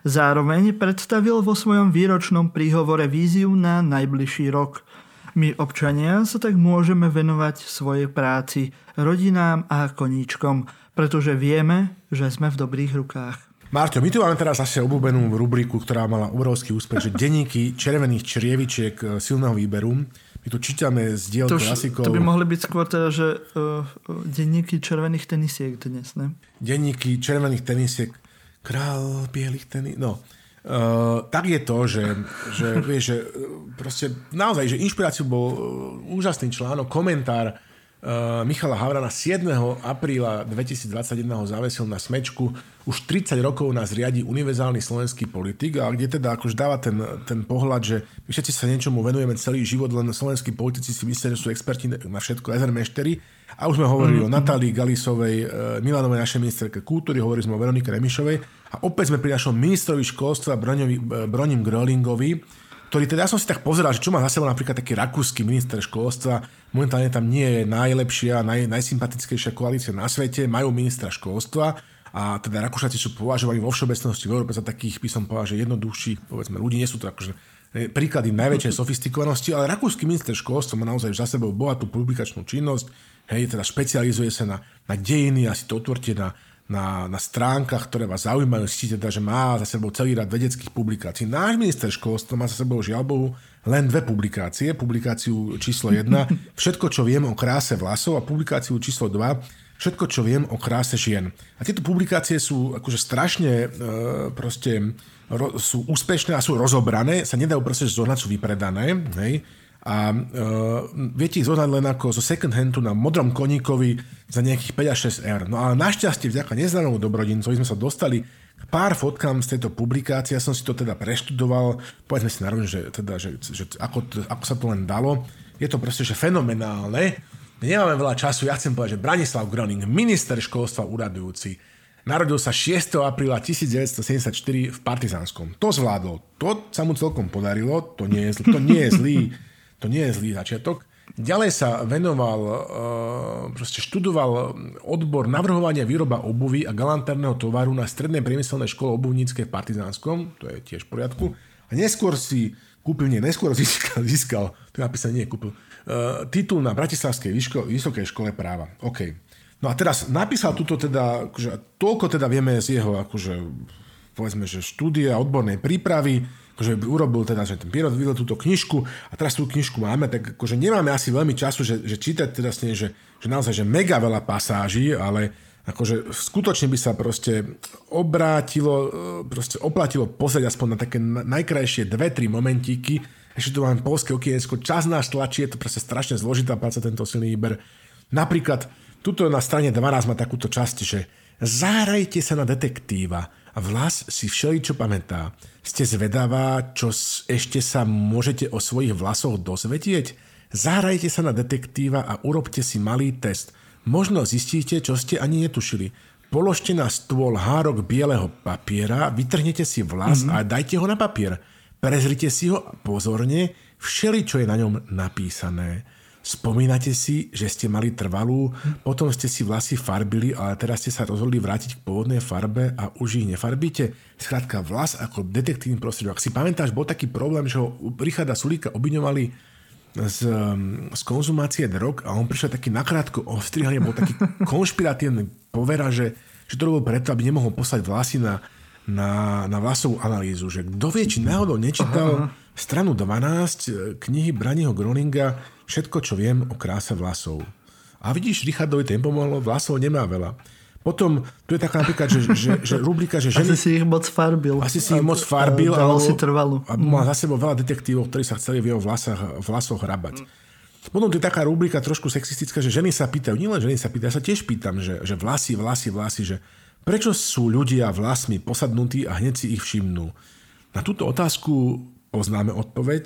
Zároveň predstavil vo svojom výročnom príhovore víziu na najbližší rok. My, občania, sa tak môžeme venovať svojej práci, rodinám a koníčkom, pretože vieme, že sme v dobrých rukách. Marťo, my tu máme teraz zase obľúbenú rubriku, ktorá mala obrovský úspech, že denníky červených črievičiek silného výberu. My tu čítame z diel klasikov. To by mohli byť skôr teda, že denníky červených tenisiek dnes, ne? Denníky červených tenisiek, král bielých tenisiek, no. Tak je to, že vieš, že proste naozaj, že inšpiráciou bol úžasný článok, komentár Michala Havrana 7. apríla 2021 ho zavesil na smečku. Už 30 rokov nás riadi univerzálny slovenský politik, a kde teda akož dáva ten pohľad, že my všetci sa niečomu venujeme celý život, len slovenskí politici si myslia, že sú experti na všetko, ezermeštery. A už sme hovorili o Natálii Galisovej, Milanovej, našej ministerke kultúry, hovorili sme o Veronike Remišovej a opäť sme pri našom ministrovi školstva Bronim Grölingovi, ktorý teda, ja som si tak pozeral, že čo má za sebou napríklad taký rakúsky minister školstva, momentálne tam nie je najlepšia, najsympatickejšia koalícia na svete, majú ministra školstva a teda Rakúšaci sú považovaní vo všeobecnosti v Európe za takých, by som povedal, že jednoduchších, povedzme, ľudí, nie sú to akože príklady najväčšej sofistikovanosti, ale rakúsky minister školstva má naozaj za sebou bohatú publikačnú činnosť, hej, teda špecializuje sa na dejiny, asi to otvorte na stránkach, ktoré vás zaujímajú, cítite teda, že má za sebou celý rad vedeckých publikácií. Náš minister školstva má za sebou, žiaľ Bohu, len dve publikácie. Publikáciu číslo 1, Všetko, čo viem o kráse vlasov, a publikáciu číslo 2, Všetko, čo viem o kráse žien. A tieto publikácie sú akože strašne sú úspešné a sú rozobrané, sa nedajú proste zohnať, sú vypredané, hej. A viete ich zohnať len ako zo second handu na modrom koníkovi za nejakých 5 až 6 eur. No ale našťastie vďaka neznámemu dobrodincovi sme sa dostali k pár fotkám z tejto publikácie. Ja som si to teda preštudoval, povedzme si narovne, že ako sa to len dalo. Je to proste, že fenomenálne. Nemáme veľa času, ja chcem povedať, že Branislav Gröling, minister školstva úradujúci, narodil sa 6. apríla 1974 v Partizánskom. To zvládol, to sa mu celkom podarilo, to nie je zlý to nie je zlý začiatok. Ďalej sa venoval, študoval odbor navrhovania výroba obuvy a galantárneho tovaru na Strednej priemyselnej škole obuvníckej v Partizánskom, to je tiež v poriadku. A neskôr získal, to je napísané, titul na Bratislavskej vysokej škole práva. OK. No a teraz napísal túto teda, akože, toľko teda vieme z jeho, akože, povedzme, že štúdia odbornej prípravy, akože urobil teda, že ten Pirot vydal túto knižku a teraz tú knižku máme, tak akože nemáme asi veľmi času, že čítať teda s nej, že naozaj, že mega veľa pasáží, ale akože skutočne by sa oplatilo pozrieť aspoň na také najkrajšie 2-3 momentíky. Ešte tu máme polské okiensko, čas nás tlačí, je to proste strašne zložitá práca, tento silný výber. Napríklad, tuto na strane 12 má takúto časť, že zahrajte sa na detektíva. Vlas si všeličo pamätá. Ste zvedavá, čo ešte sa môžete o svojich vlasoch dozvedieť? Zahrajte sa na detektíva a urobte si malý test. Možno zistíte, čo ste ani netušili. Položte na stôl hárok bieleho papiera, vytrhnete si vlas a dajte ho na papier. Prezrite si ho pozorne, všeličo je na ňom napísané. Spomínate si, že ste mali trvalú, potom ste si vlasy farbili, ale teraz ste sa rozhodli vrátiť k pôvodnej farbe a už ich nefarbíte. Skrátka vlas ako detektívny prostriedok. Ak si pamätáš, bol taký problém, že ho Richarda Sulíka obviňovali z konzumácie drog a on prišiel taký nakrátko ostrihaný, bol taký konšpiratívny, povera, že to robil preto, aby nemohol poslať vlasy na vlasovú analýzu. Že kto vie, či náhodou nečítal stranu 12 knihy Braniho Grölinga Všetko, čo viem o kráse vlasov. A vidíš, Richardovi ten pomohlo, vlasov nemá veľa. Potom, tu je taká napríklad, že rubrika, že ženy... Asi si ich moc farbil. Dalo si trvalú. A mal za sebou veľa detektívov, ktorí sa chceli v jeho vlasoch hrabať. Potom tu je taká rubrika trošku sexistická, že ženy sa pýtajú, nielen ženy sa pýtajú, ja sa tiež pýtam, že vlasy, že prečo sú ľudia vlasmi posadnutí a hneď si ich všimnú? Na túto otázku poznáme odpoveď,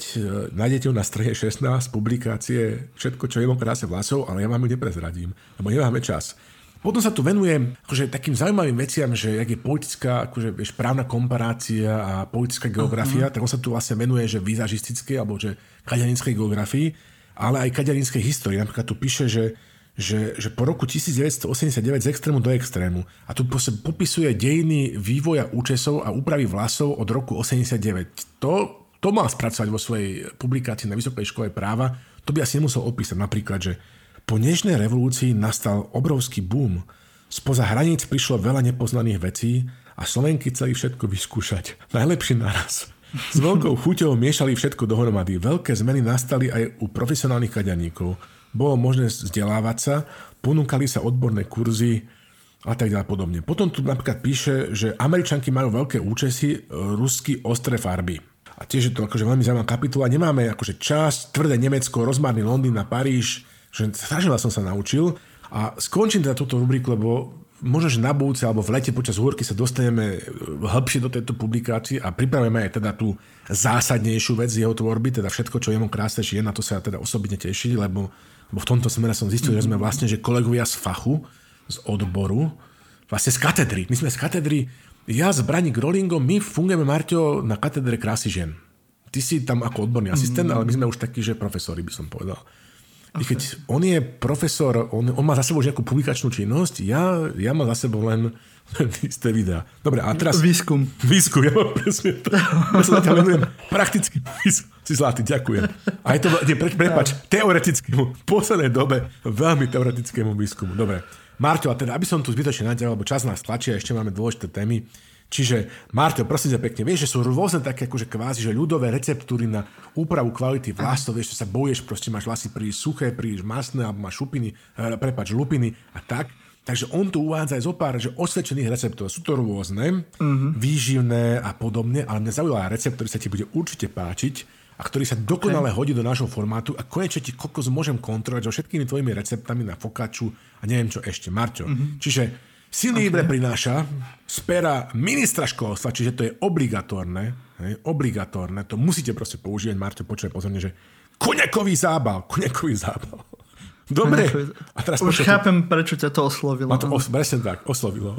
nájdete ju na strane 16 publikácie Všetko, čo viem o kráse vlasov, ale ja vám ju neprezradím, lebo nemáme čas. Potom sa tu venujem akože takým zaujímavým veciam, že jak je politická, akože vieš, právna komparácia a politická geografia, tak on sa tu vlastne venuje, že výzažistické alebo že kaďarinskej geografii, ale aj kaďarinskej histórii. Napríklad tu píše, že po roku 1989 z extrému do extrému. A tu popisuje dejiny vývoja účesov a úpravy vlasov od roku 89. To mal spracovať vo svojej publikácii na Vysokej škole práva, to by asi nemusel opísať. Napríklad, že po nežnej revolúcii nastal obrovský boom, spoza hraníc prišlo veľa nepoznaných vecí a Slovenky chceli všetko vyskúšať. Najlepšie naraz. S veľkou chuťou miešali všetko dohromady. Veľké zmeny nastali aj u profesionálnych kaďaníkov. Bolo možné vzdelávať sa, ponúkali sa odborné kurzy a tak ďalej podobne. Potom tu napríklad píše, že Američanky majú veľké účesy, rusky ostré farby. A tiež je to akože veľmi zaujímavá kapitola. Nemáme akože čas, tvrdé Nemecko, rozmarný Londýn a Paríž. Strašne veľa som sa naučil. A skončím teda túto rubriku, lebo možno, že na budúce alebo v lete počas hôrky sa dostaneme hĺbšie do tejto publikácie a pripravíme aj teda tú zásadnejšiu vec z jeho tvorby, teda Všetko, čo viem o kráse žien, na to sa teda osobitne teší, lebo v tomto smere som zistil, že sme vlastne že kolegovia z fachu, z odboru, vlastne z katedry. My sme z katedry. Ja s Braňom Grölingom, my fungujeme, Marťo, na katedre krásy žien. Ty si tam ako odborný asistent, ale my sme už takí, že profesori, by som povedal. Okay. I keď on je profesor, on má za sebou nejakú publikačnú činnosť, ja mám za sebou len isté videá. Dobre, a teraz... Výskum, ja mám presne to. Ja sa zatiaľ venujem praktický výskum. Si zlatý, ďakujem. A je to, prepáč, teoretickému, v poslednej dobe veľmi teoretickému výskumu. Dobre. Marťo, a teda, aby som tu zbytočne naďal, lebo čas nás tlačí a ešte máme dôležité témy. Čiže, Marťo, prosím ťa pekne, vieš, že sú rôzne také akože kvázi, že ľudové receptúry na úpravu kvality vlasov, vieš, že sa boješ, proste máš vlasy príliš suché, príliš masné, alebo máš lupiny a tak. Takže on tu uvádza aj zo pár, že osvedčených receptov. Sú to rôzne, výživné a podobne, ale mňa zaujímavá recept, ktorý sa ti bude určite páčiť a ktorý sa dokonale hodí do nášho formátu a konečne ti kokos môžem kontrolovať so všetkými tvojimi receptami na fokáču a neviem čo ešte, Marťo. Čiže Silný Ibre prináša z pera ministra školstva, čiže to je obligatórne, to musíte proste používať, Marťo, počúvaj pozorne, že koňakový zábal. Dobre. A teraz už chápem, prečo ťa to oslovilo. Presne tak, oslovilo.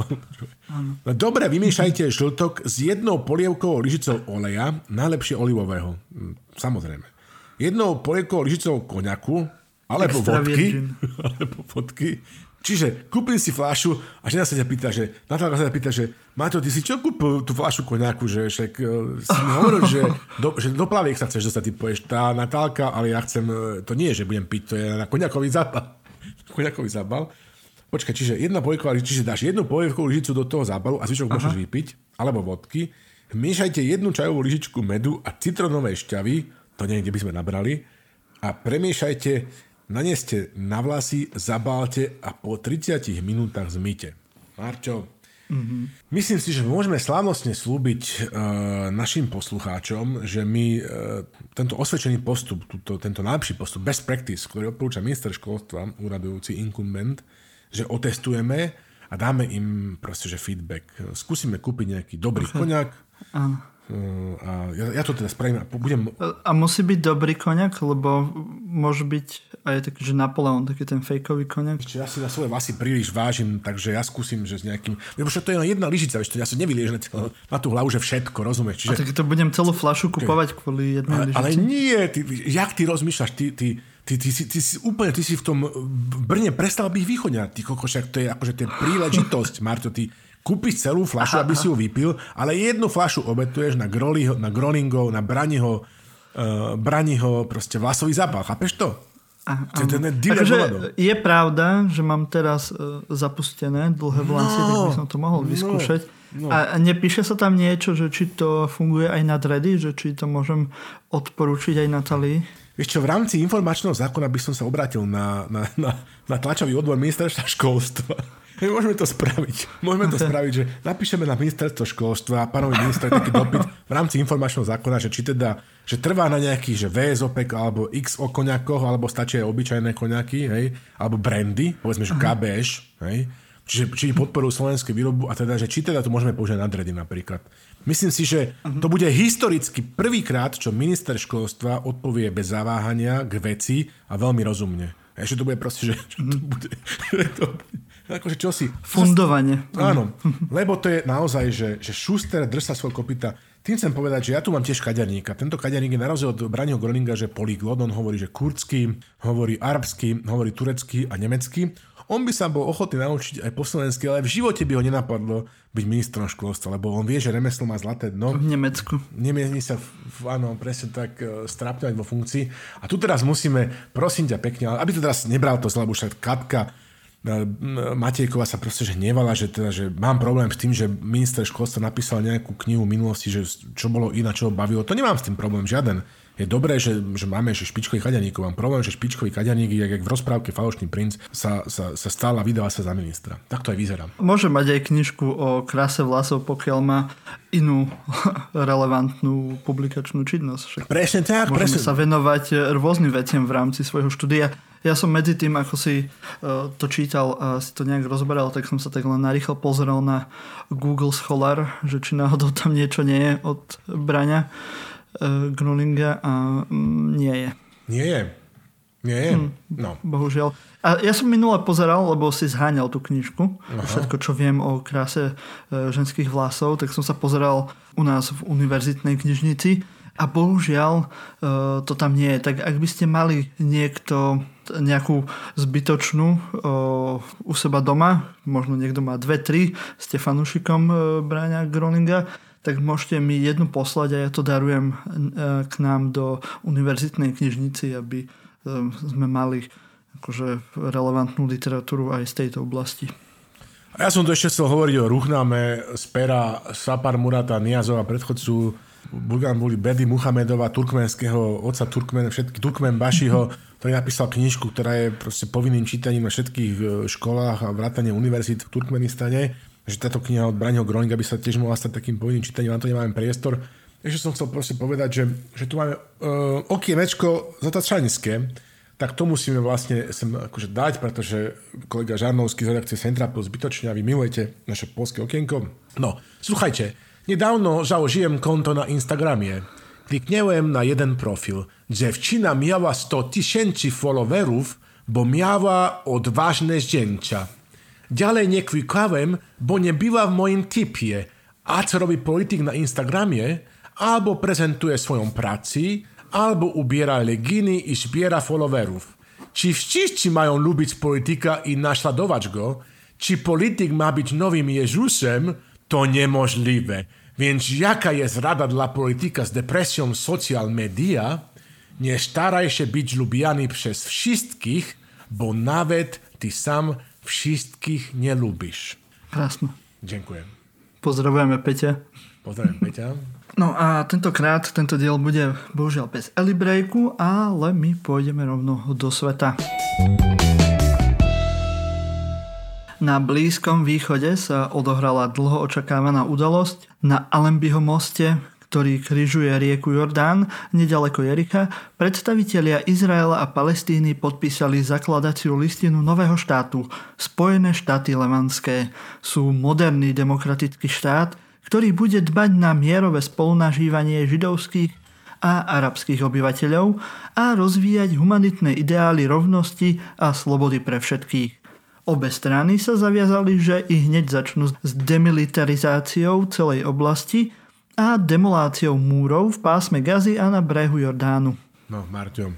No, dobre, vymýšajte žltok s jednou polievkovou lyžicou oleja, najlepšie olivového, samozrejme. Jednou polievkovou lyžicou koňaku, alebo vodky. Čiže kúpim si fľašu a žena sa ťa pýta, že Maťo, ty si čo kúpil tú fľašu koňaku, že však si mi hovoril, že do plaviek sa chceš dostať, ty poješ tá Natálka, ale ja chcem, to nie je, že budem piť, to je na koňakový zábal. Počkaj, čiže dáš jednu polievkovú lyžicu do toho zábalu a zvyšok môžeš vypiť, alebo vodky, miešajte 1 čajovú lyžičku medu a citronovej šťavy, to niekde by sme nabrali, a premiešajte. Nanieste na vlasy, zabálte a po 30 minútach zmyte. Marťo, myslím si, že môžeme slávnostne slúbiť našim poslucháčom, že my tento osvedčený postup, tento najlepší postup, best practice, ktorý odporúča minister školstva, úradujúci inkumbent, že otestujeme a dáme im proste, že feedback. Skúsime kúpiť nejaký dobrý koňak, A ja to teda spravím a budem... A musí byť dobrý koniak, lebo môže byť aj taký, že Napoleon, taký ten fejkový koniak. Ja si na svoje vlasy príliš vážim, takže ja skúsim, že s nejakým... Lebo to je jedna lyžica, vieš, to ja sa nevyliežem na tú hlavu, že všetko, rozumieš? Čiže... A tak to budem celú fľašu kupovať kvôli jednej lyžici. Ale nie, jak ty rozmýšľaš, Ty si v tom Brne prestal byť východňar. Ty kokošak, to je akože to je príležitosť, Marto, ty kúpiš celú fľašu, aby si ju vypil, ale jednu fľašu obetuješ na Grölingov, na Braniho proste vlasový zápal. Chápeš to? Je pravda, že mám teraz zapustené dlhé vlasy, tak by som to mohol vyskúšať. No. A nepíše sa tam niečo, že či to funguje aj na dredy, že či to môžem odporúčiť aj Natálii? Vieš čo, v rámci informačného zákona by som sa obrátil na tlačový odbor ministerstva školstva. Môžeme to spraviť. Že napíšeme na ministerstvo školstva a pánovi ministrovi taký dopyt v rámci informačného zákona, že či teda, že trvá na nejaký, že VSOPEK alebo X o koňakoch, alebo stačí aj obyčajné koňaky, hej, alebo brandy, povedzme, že KBŠ, hej. Čiže či podporujú slovenskú výrobu a teda, že či teda to môžeme použiť na dredy napríklad. Myslím si, že to bude historicky prvýkrát, čo minister školstva odpovie bez zaváhania k veci a veľmi rozumne. Ešte to bude proste, že to bude... akože čosi... Fundovanie. Áno, lebo to je naozaj, že Šuster drž sa svojho kopyta. Tým chcem povedať, že ja tu mám tiež kaderníka. Tento kaderník je na rozdiel od Braňho Grölinga, že polyglot, on hovorí, že kurdsky, hovorí arabsky, hovorí turecky a nemecky. On by sa bol ochotný naučiť aj po slovensky, ale v živote by ho nenapadlo byť ministrom školstva, lebo on vie, že remeslo má zlaté dno. V Nemecku. Nemieni sa, áno, presne tak strápňovať vo funkcii. A tu teraz musíme, prosím ťa pekne, ale aby to teraz nebral to zle, lebo však Katka Matejková sa proste že hnevala, že mám problém s tým, že minister školstva napísal nejakú knihu minulosti, že čo bolo ináč, čo ho bavilo. To nemám s tým problém žiaden. Je dobré, že máme že špičkových kaďaníkov. Mám problém, že špičkový kaďaník, jak v rozprávke Falošný princ, sa stála a vydala sa za ministra. Tak to aj vyzerá. Môže mať aj knižku o kráse vlasov, pokiaľ má inú relevantnú publikačnú činnosť. Presne tak. Môžeme sa venovať rôznym veciam v rámci svojho štúdia. Ja som medzi tým, ako si to čítal a si to nejak rozberal, tak som sa tak len narýchlo pozrel na Google Scholar, že či náhodou tam niečo nie je od Braňa Grölinga a nie je. Nie je. No. Bohužiaľ. A ja som minule pozeral, lebo si zháňal tú knižku. Aha. Všetko, čo viem o kráse ženských vlasov, tak som sa pozeral u nás v univerzitnej knižnici a bohužiaľ to tam nie je. Tak ak by ste mali niekto nejakú zbytočnú u seba doma, možno niekto má 2-3, ste fanúšikom Braňa Grölinga, tak môžete mi jednu poslať a ja to darujem k nám do univerzitnej knižnici, aby sme mali akože relevantnú literatúru aj z tejto oblasti. A ja som to ešte chcel hovoriť o Ruhname z pera Sapar Murata Niyazova, predchodcu Burganbuli Bedi Muhamedova, turkmenského otca Turkmen Bašiho, ktorý napísal knižku, ktorá je proste povinným čítaním na všetkých školách a vrátane univerzít v Turkmenistane. Že táto kniha od Braňho Grölinga by sa tiež mohla stať takým povinným čítaním, na to nemáme priestor. Ešte som chcel proste povedať, že tu máme okienečko zatačanské, tak to musíme vlastne sem akože dať, pretože kolega Žarnovský z redakcie Centra bol zbytočne a vy milujete naše polské okienko. No, sluchajte, niedawno założyłem konto na Instagramie. Kliknąłem na jeden profil. Dziewczyna miała 100 000 followerów, bo miała odważne zdjęcia. Dalej nie klikałem, bo nie była w moim typie. A co robi polityk na Instagramie? Albo prezentuje swoją pracę, albo ubiera leginy i zbiera followerów. Czy wszyscy mają lubić polityka i naśladować go? Czy polityk ma być nowym Jezusem? To niemożliwe. Więc jaka jest rada dla polityka z depresją social media? Nie staraj się być lubiany przez wszystkich, bo nawet ty sam wszystkich nie lubisz. Krásno. Ďakujem. Pozdravujeme Peťa. Pozdravujem Peťa. No a tentokrát tento diel bude bohužiaľ bez Elibrejku, ale my pôjdeme rovno do sveta. Na Blízkom východe sa odohrala dlho očakávaná udalosť na Alembiho moste, ktorý križuje rieku Jordán nedaleko Jericha. Predstavitelia Izraela a Palestíny podpísali zakladaciu listinu nového štátu. Spojené štáty levanské sú moderný demokratický štát, ktorý bude dbať na mierové spolunažívanie židovských a arabských obyvateľov a rozvíjať humanitné ideály rovnosti a slobody pre všetkých. Obe strany sa zaviazali, že i hneď začnú s demilitarizáciou celej oblasti a demoláciou múrov v pásme Gazy a na brehu Jordánu. No, Marťo,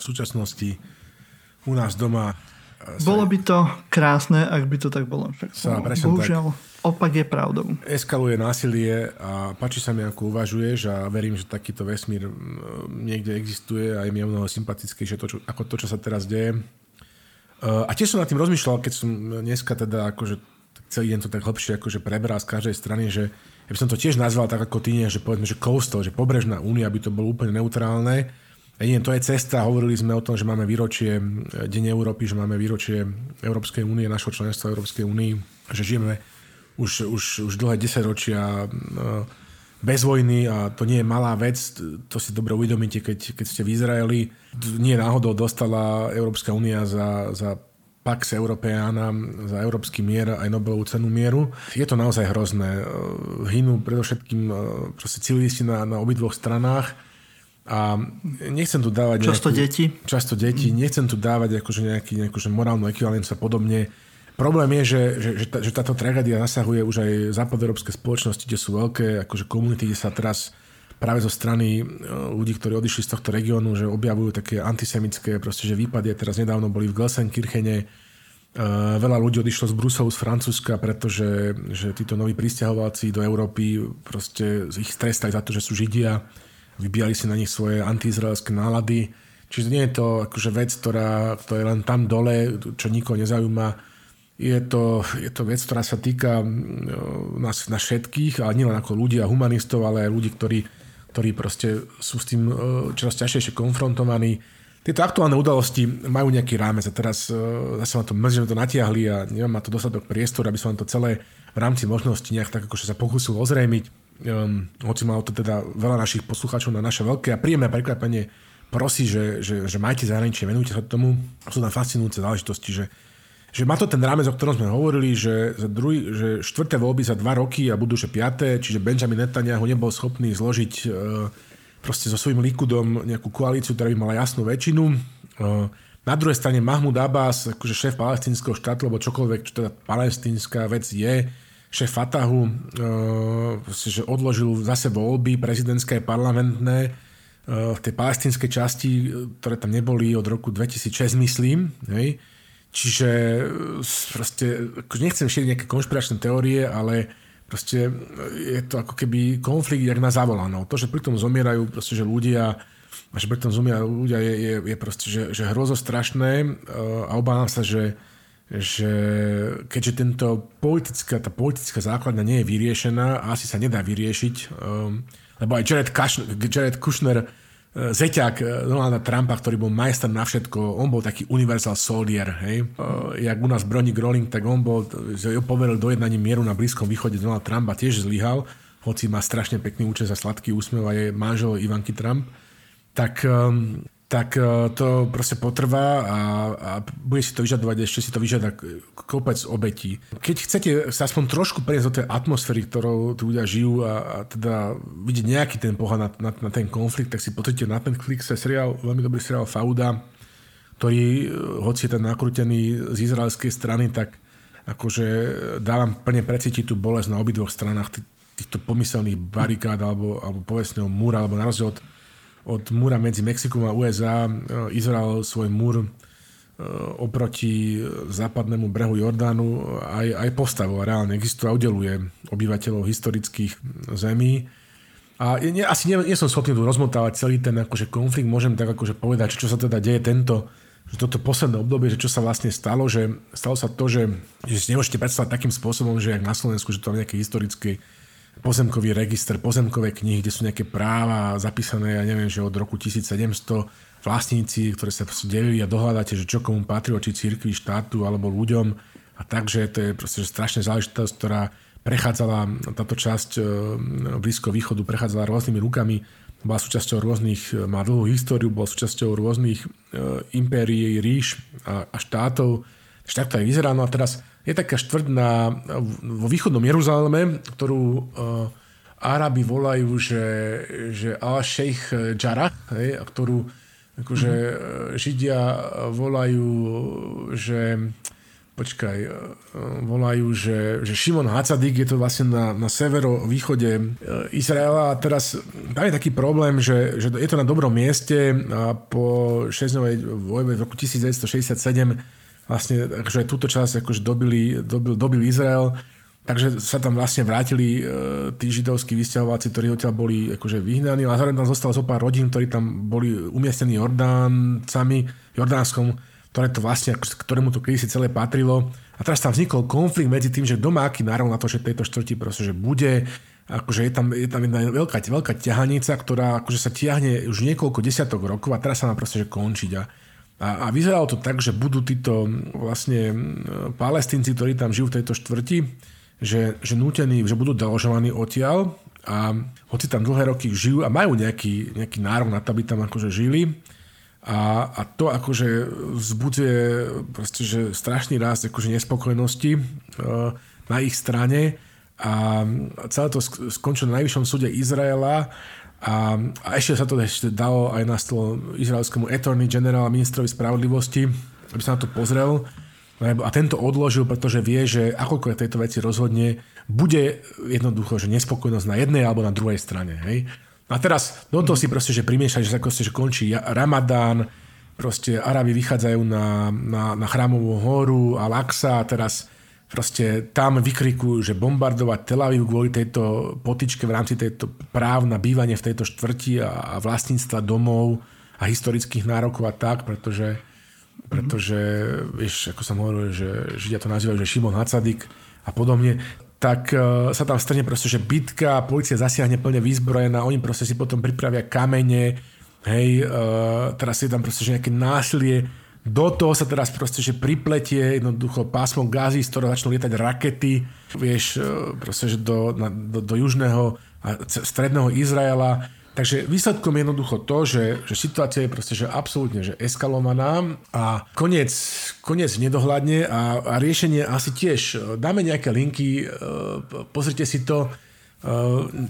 v súčasnosti u nás doma... Bolo by to krásne, ak by to tak bolo. Bohužiaľ, opak je pravdou. Eskaluje násilie a páči sa mi, ako uvažuješ, a verím, že takýto vesmír niekde existuje a je mi mnoho sympatickejšie ako to, čo sa teraz deje. A tiež som nad tým rozmýšľal, keď som dneska teda akože celý deň to tak hlbšie akože prebral z každej strany, že ja by som to tiež nazval tak ako ty, že povedzme, že coastal, že pobrežná únia, aby to bolo úplne neutrálne. Jedine to je cesta. Hovorili sme o tom, že máme výročie Deň Európy, že máme výročie Európskej únie, našho členstva Európskej únii, že žijeme už dlhé 10 ročia bez vojny, a to nie je malá vec, to si dobre uvedomíte, keď ste v Izraeli. Nie náhodou dostala Európska únia za Pax Europeana, za európsky mier aj Nobelovú cenu mieru. Je to naozaj hrozné. Hynú predovšetkým proste civilisti na obidvoch stranách, a nechcem tu dávať... Často deti. Nechcem tu dávať akože nejakú morálnu ekvivalenciu a podobne. Problém je, že táto tragédia zasahuje už aj západoeurópske spoločnosti, kde sú veľké akože komunity, kde sa teraz práve zo strany ľudí, ktorí odišli z tohto regiónu, že objavujú také antisemické proste, že výpady. Teraz nedávno boli v Gelsenkirchene. Veľa ľudí odišlo z Bruselu, z Francúzska, pretože že títo noví prisťahovalci do Európy proste ich trestali za to, že sú Židia. Vybíjali si na nich svoje antiizraelské nálady. Čiže nie je to akože vec, ktorá je len tam dole, čo nikoho nezaujíma. Je to vec, ktorá sa týka nás všetkých, ale nielen ako ľudí a humanistov, ale aj ľudí, ktorí proste sú s tým čoraz ťažšie konfrontovaní. Tieto aktuálne udalosti majú nejaký rámec a teraz zase ma to mrzí, že sme to natiahli a nemám to dostatok priestoru, aby som vám to celé v rámci možností nejak tak akože sa pokúsil ozrejmiť. Hoci malo to teda veľa našich poslucháčov na naše veľké a príjemné prekvapenie prosí, že majte zahraničie, venujte sa tomu. Sú tam fascinujúce záležitosti, že má to ten rámec, o ktorom sme hovorili, že štvrté voľby za 2 roky a budú že 5., čiže Benjamin Netanyahu nebol schopný zložiť proste so svojím Likudom nejakú koalíciu, ktorá by mala jasnú väčšinu. Na druhej strane Mahmud Abbas, akože šéf palestínskeho štátu, alebo čokoľvek, čo teda palestínska vec je, šéf Fatahu, že odložil zase voľby prezidentské a parlamentné v tej palestínskej časti, ktoré tam neboli od roku 2006, myslím, hej. Čiže proste, nechcem šíriť nejaké konšpiračné teórie, ale proste je to ako keby konflikt jak na zavolanou. To, že pri tom zomierajú proste, že ľudia, a že pri tom zomierajú ľudia je proste, že hrozostrašné, a obávam sa, že keďže tá politická základňa nie je vyriešená a asi sa nedá vyriešiť, lebo aj Jared Kushner, zeťak Donalda Trumpa, ktorý bol majster na všetko, on bol taký universal soldier, hej. Jak u nás Broni Gröling, tak on bol, že poveril dojednaním mieru na Blízkom východe. Donald Trump tiež zlyhal, hoci má strašne pekný účes a sladký úsmev a je manžel Ivanky Trump, tak to proste potrvá a bude si to vyžadovať, ešte si to vyžada kopec obetí. Keď chcete sa aspoň trošku preniesť do tej atmosféry, ktorou tu ľudia žijú, a teda vidieť nejaký ten pohľad na ten konflikt, tak si pozrite na ten Netflixe seriál, veľmi dobrý seriál Fauda, ktorý, hoci je ten nakrútený z izraelskej strany, tak akože dávam plne precítiť tú bolesť na obidvoch stranách týchto pomyselných barikád alebo povestného múra, alebo na rozdiel od múra medzi Mexikom a USA, Izrael svoj múr oproti západnému brehu Jordánu aj postavil, reálne existuje a udeluje obyvateľov historických zemí. A asi nie som schopný tu rozmotávať celý ten akože konflikt, môžem tak akože povedať, čo sa teda deje toto posledné obdobie, že čo sa vlastne stalo, že stalo sa to, že si nemôžete predstavať takým spôsobom, že jak na Slovensku, že to je nejaké historické pozemkový register, pozemkové knihy, kde sú nejaké práva zapísané, ja neviem, že od roku 1700 vlastníci, ktoré sa delili, a dohľadáte, že čo komu patrilo, či cirkvi, štátu alebo ľuďom, a takže to je proste strašná záležitosť, ktorá prechádzala, táto časť Blízko východu prechádzala rôznymi rukami, bola súčasťou rôznych, má dlhú históriu, bola súčasťou rôznych impérií, ríš a štátov. Však to aj vyzerá. No a teraz je taká štvrť vo východnom Jeruzaleme, ktorú Arabi volajú, že Al-Sheikh Jarrah, hej, a ktorú akože Židia volajú, že volajú, že Šimon Hacadik, je to vlastne na severovýchode Izraela. A teraz tam je taký problém, že je to na dobrom mieste a po 6-dňovej vojne v roku 1967 vlastne akože túto časť akože dobil Izrael. Takže sa tam vlastne vrátili tí židovskí vysťahováci, ktorí odtiaľ boli akože vyhnaní. A zároveň tam zostalo zo pár rodín, ktorí tam boli umiestnení Jordánskom, ktorému to kedysi celé patrilo. A teraz tam vznikol konflikt medzi tým, že kto má aký nárok na to, že tejto štvrti proste bude. Akože je tam jedna veľká ťahanica, ktorá akože sa tiahne už niekoľko desiatok rokov a teraz sa nám proste končiť. A vyzeralo to tak, že budú títo vlastne Palestínci, ktorí tam žijú v tejto štvrti, že nútení, že budú deložovaní odtiaľ a hoci tam dlhé roky žijú a majú nejaký nárok na to, aby tam akože žili a to akože vzbudzuje proste, že strašný rast akože nespokojnosti na ich strane a celé to skončilo na najvyššom súde Izraela a ešte sa to dalo aj na stôl izraelskému attorney general, ministrovi spravodlivosti, aby sa na to pozrel. A tento odložil, pretože vie, že akoľko tejto veci rozhodne, bude jednoducho, že nespokojnosť na jednej alebo na druhej strane. Hej? A teraz do toho si proste, že primiešajú, že končí Ramadán, proste Arabi vychádzajú na Chrámovú horu a Al-Aqsa a teraz proste tam vykrikujú, že bombardovať Tel Aviv kvôli tejto potičke v rámci tejto práv na bývanie v tejto štvrti a vlastníctva domov a historických nárokov a tak, pretože, vieš, ako som hovoril, že Židia to nazývajú, že Šimon Hacadik a podobne, tak sa tam strne proste, že bitka, polícia zasiahne plne vyzbrojená, oni proste si potom pripravia kamene, hej, teraz je tam proste, že nejaké násilie, do toho sa teraz proste, že pripletie jednoducho pásmo Gazy, z ktorého začnú lietať rakety, vieš, proste, že do južného a stredného Izraela. Takže výsledkom je jednoducho to, že situácia je proste, že absolútne že eskalovaná a koniec nedohľadne a riešenie asi tiež. Dáme nejaké linky, pozrite si to.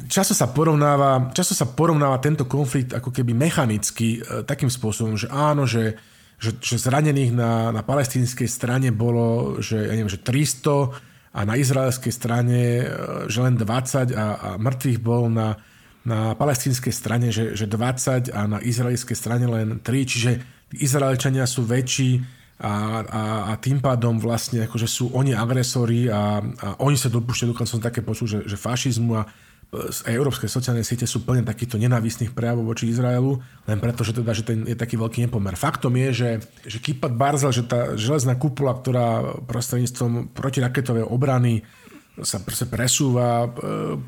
Často sa porovnáva tento konflikt ako keby mechanicky takým spôsobom, že áno, že zranených na palestínskej strane bolo, že ja neviem, že 300 a na izraelskej strane že len 20 a mŕtvych bol na palestínskej strane, že 20 a na izraelskej strane len 3, čiže Izraelčania sú väčší a tým pádom vlastne akože sú oni agresori a oni sa dopúšťajú, dokonca som také počul, že fašizmu a európske sociálne siete sú plne takýchto nenávistných prejavov voči Izraelu, len preto, že teda, že ten je taký veľký nepomer. Faktom je, že Kipat Barzel, že tá železná kupola, ktorá prostredníctvom protiraketovej obrany sa proste presúva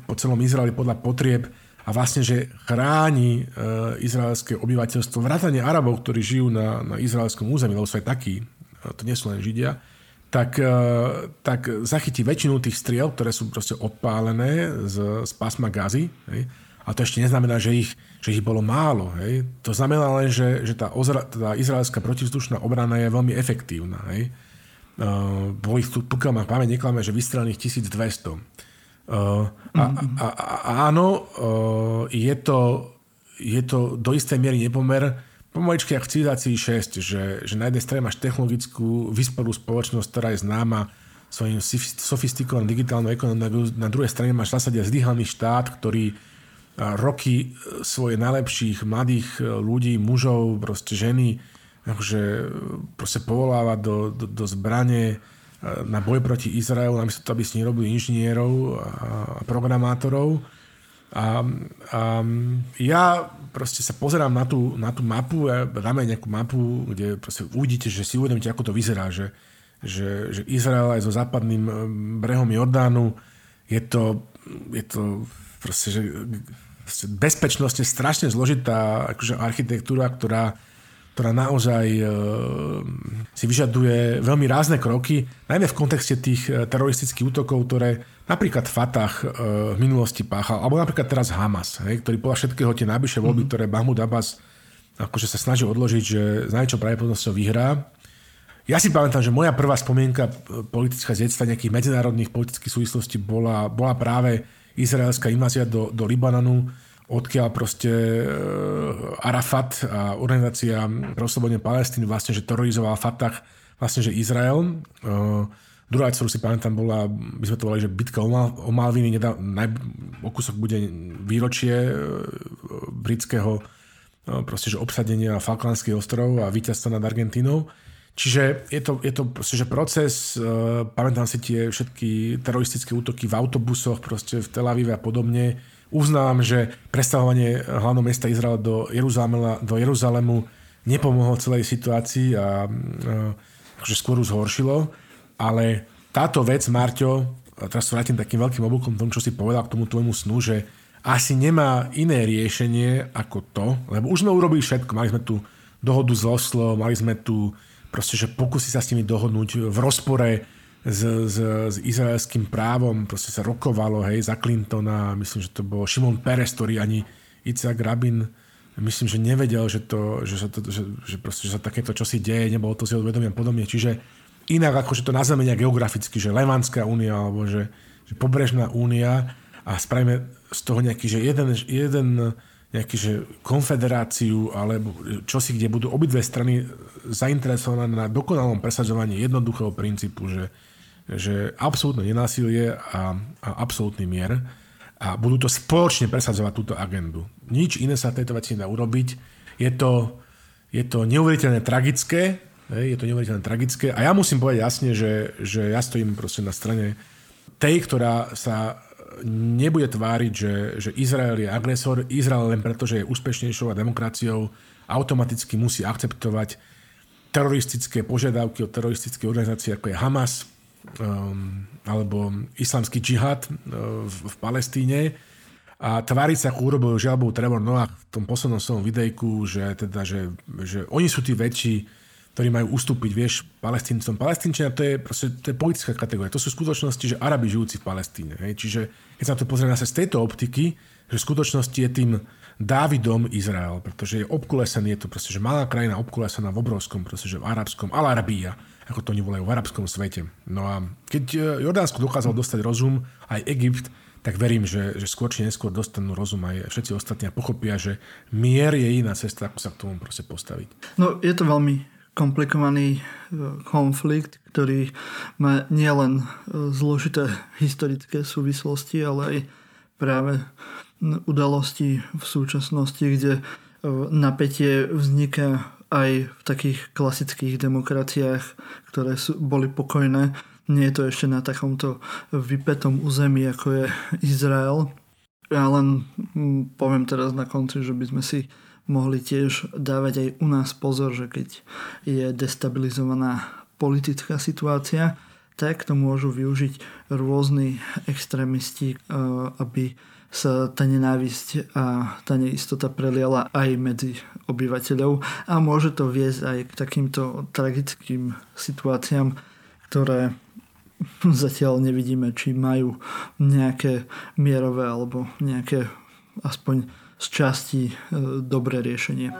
po celom Izraeli podľa potrieb, a vlastne, že chráni izraelské obyvateľstvo, vrátane Arabov, ktorí žijú na izraelskom území, lebo sú aj takí, to nie sú len Židia, tak zachytí väčšinu tých striel, ktoré sú proste odpálené z pásma Gazy. Hej. A to ešte neznamená, že ich bolo málo. Hej. To znamená len, že tá izraelská protivzdušná obrana je veľmi efektívna. Hej. Bolo ich tu, pokiaľ mám pamäť, neklame, že vystrelených 1200. Áno, je to do istej miery nepomer pomaličky jak v civilizácii 6, že na jednej strane máš technologickú vyspelú spoločnosť, ktorá je známa svojím sofistikovaným digitálnou ekonomiou, na druhej strane máš v zásade zlyhaný štát, ktorý roky svoje najlepších mladých ľudí, mužov, proste ženy akože proste povoláva do zbrane na boj proti Izraelu, namiesto toho, aby si nerobili inžinierov a programátorov. A ja proste sa pozerám na tú mapu, ja dáme nejakú mapu, kde proste uvidíte, že si uvedomíte, ako to vyzerá, že Izrael aj so západným brehom Jordánu je to proste, že bezpečnostne strašne zložitá akože architektúra, ktorá naozaj si vyžaduje veľmi rázne kroky, najmä v kontexte tých teroristických útokov, ktoré napríklad Fatah v minulosti páchal, alebo napríklad teraz Hamas, hej, ktorý podľa všetkého tie najbližšie voľby, ktoré Mahmud Abbas akože sa snaží odložiť, že s najväčšou pravdepodobnosťou vyhrá. Ja si pamätám, že moja prvá spomienka politická z detstva nejakých medzinárodných politických súvislostí bola práve izraelská invázia do Libanonu, odkiaľ proste Arafat a organizácia pre oslobodenie Palestíny vlastne, že terorizovala Fatah, vlastne, že Izrael. Druhá, ktorú si pamätám, bola, my sme to volali, že bitka o Malviny, o kúsok bude výročie britského proste, že obsadenia Falklandských ostrov a víťazstva nad Argentínou. Čiže je to proste, že proces, pamätám si tie všetky teroristické útoky v autobusoch, proste v Tel Avive a podobne. Uznávam, že presťahovanie hlavného mesta Izraela do Jeruzalému nepomohlo celej situácii a akože skôr zhoršilo. Ale táto vec, Marťo, a teraz sa vrátim takým veľkým oblúkom tomu, čo si povedal k tomu tvojmu snu, že asi nemá iné riešenie ako to, lebo už sme urobili všetko. Mali sme tu dohodu z Oslo, mali sme tu proste, že pokusí sa s nimi dohodnúť v rozpore s izraelským právom. Proste sa rokovalo, hej, za Clintona. Myslím, že to bol Šimon Peres, ktorý ani Itzhak Rabin, myslím, že nevedel, že sa takéto čosi deje, nebolo to si odvedomia podobne. Čiže inak akože to nazveme nejak geograficky, že Levantská únia, alebo že Pobrežná únia a spravíme z toho nejaký, že jeden nejaký, že konfederáciu, alebo čosi, kde budú obidve strany zainteresované na dokonalom presadzovaní jednoduchého princípu, že absolútne nenásilie a absolútny mier a budú to spoločne presadzovať túto agendu. Nič iné sa tejto veci nedá urobiť. Je to neuveriteľne tragické, a ja musím povedať jasne, že ja stojím proste na strane tej, ktorá sa nebude tváriť, že Izrael je agresor. Izrael len preto, že je úspešnejšou a demokraciou, automaticky musí akceptovať teroristické požiadavky od teroristickej organizácie, ako je Hamas alebo islamský džihad v Palestíne. A tváriť sa, ako urobil žiaľbou Trevor Noah v tom poslednom svojom videjku, že oni sú tí väčší, ktorí majú ustúpiť, vieš, Palestíncom. Palestínčania to je politická kategória. To sú skutočnosti, že Arabi žijúci v Palestíne. Hej? Čiže keď sa to pozrieme z tejto optiky, že v skutočnosti je tým Dávidom Izrael, pretože je obkulesený, je to proste, že malá krajina obkulesená v obrovskom, proste, že v arabskom, Al-Arabia, ako to oni volajú, v arabskom svete. No a keď Jordánsko dokázal dostať rozum, aj Egypt, tak verím, že skôr či neskôr dostanú rozum aj všetci ostatní a pochopia, že mier je iná cesta, ako sa k tomu proste postaviť. No je to veľmi komplikovaný konflikt, ktorý má nielen zložité historické súvislosti, ale aj práve udalosti v súčasnosti, kde napätie vzniká aj v takých klasických demokraciách, ktoré boli pokojné. Nie je to ešte na takomto vypätom území, ako je Izrael. Ja len poviem teraz na konci, že by sme si mohli tiež dávať aj u nás pozor, že keď je destabilizovaná politická situácia, tak to môžu využiť rôzni extrémisti, aby sa tá nenávisť a tá neistota preliala aj medzi obyvateľov a môže to viesť aj k takýmto tragickým situáciám, ktoré zatiaľ nevidíme, či majú nejaké mierové alebo nejaké aspoň z časti dobré riešenie.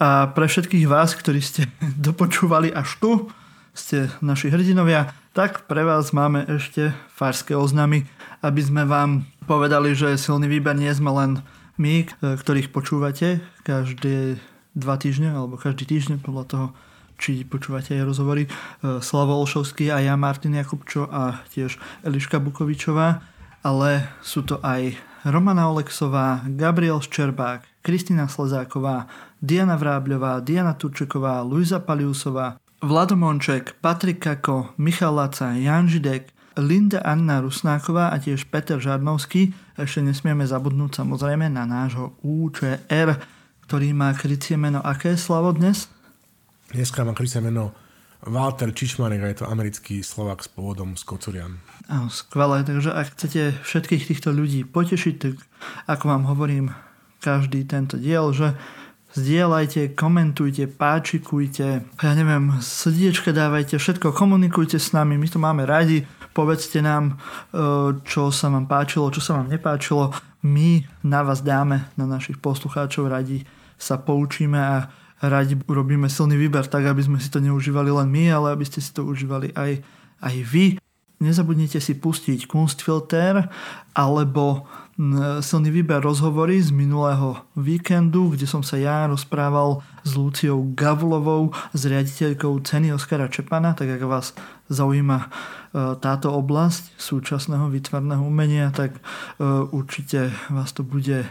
A pre všetkých vás, ktorí ste dopočúvali až tu, ste naši hrdinovia, tak pre vás máme ešte farské oznamy, aby sme vám povedali, že silný výber nie sme len my, ktorých počúvate každé 2 týždne, alebo každý týždeň podľa toho, či počúvate aj rozhovory. Slavo Olšovský a ja, Martin Jakubčo a tiež Eliška Bukovičová. Ale sú to aj Romana Oleksová, Gabriel Ščerbák, Kristína Slezáková, Diana Vrábľová, Diana Turčeková, Luisa Paliusová, Vlado Monček, Patrik Kako, Michal Laca, Jan Židek, Linda Anna Rusnáková a tiež Peter Žarnovský. Ešte nesmieme zabudnúť samozrejme na nášho UČR, ktorý má krycie meno aké, Slavo, dnes? Dneska má krycie meno Walter Čičmanek a je to americký Slovák s pôvodom z Kocurian. Áno, skvelé, takže ak chcete všetkých týchto ľudí potešiť, tak ako vám hovorím každý tento diel, že zdieľajte, komentujte, páčikujte, ja neviem, srdiečka dávajte, všetko, komunikujte s nami, my to máme radi, povedzte nám, čo sa vám páčilo, čo sa vám nepáčilo, my na vás dáme, na našich poslucháčov radi sa poučíme a radi urobíme silný výber tak, aby sme si to neužívali len my, ale aby ste si to užívali aj vy. Nezabudnite si pustiť Kunstfilter alebo silný výber rozhovory z minulého víkendu, kde som sa ja rozprával s Luciou Gavlovou, s riaditeľkou ceny Oscara Čepana, tak ak vás zaujíma táto oblasť súčasného výtvarného umenia, tak určite vás to bude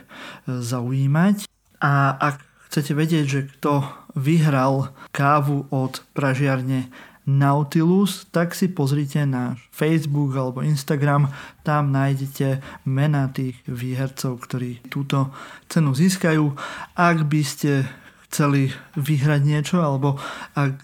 zaujímať. A ak chcete vedieť, že kto vyhral kávu od Pražiarne Nautilus, tak si pozrite na Facebook alebo Instagram, tam nájdete mená tých výhercov, ktorí túto cenu získajú. Ak by ste chceli vyhrať niečo, alebo ak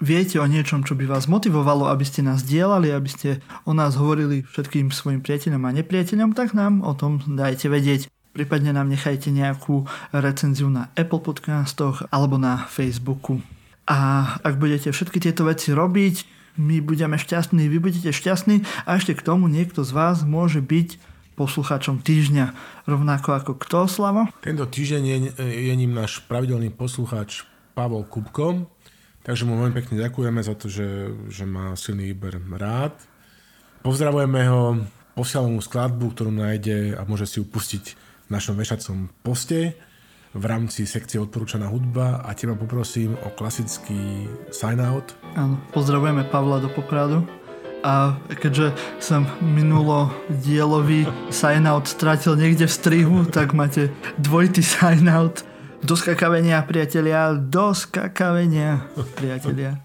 viete o niečom, čo by vás motivovalo, aby ste nás dielali, aby ste o nás hovorili všetkým svojim priateľom a nepriateľom, tak nám o tom dajte vedieť. Prípadne nám nechajte nejakú recenziu na Apple podcastoch alebo na Facebooku. A ak budete všetky tieto veci robiť, my budeme šťastní, vy budete šťastní a ešte k tomu niekto z vás môže byť poslucháčom týždňa. Rovnako ako kto, Slavo? Tento týždeň je ním náš pravidelný poslucháč Pavol Kupko, takže mu veľmi pekne ďakujeme za to, že má silný výber rád. Pozdravujeme ho, posielame mu skladbu, ktorú nájde a môže si ju pustiť v našom vešacom poste v rámci sekcie odporúčaná hudba a teba poprosím o klasický sign-out. Áno, pozdravujeme Pavla do Popradu a keďže som minulo dielový sign-out stratil niekde v strihu, tak máte dvojitý sign-out. Do skakavenia, priatelia!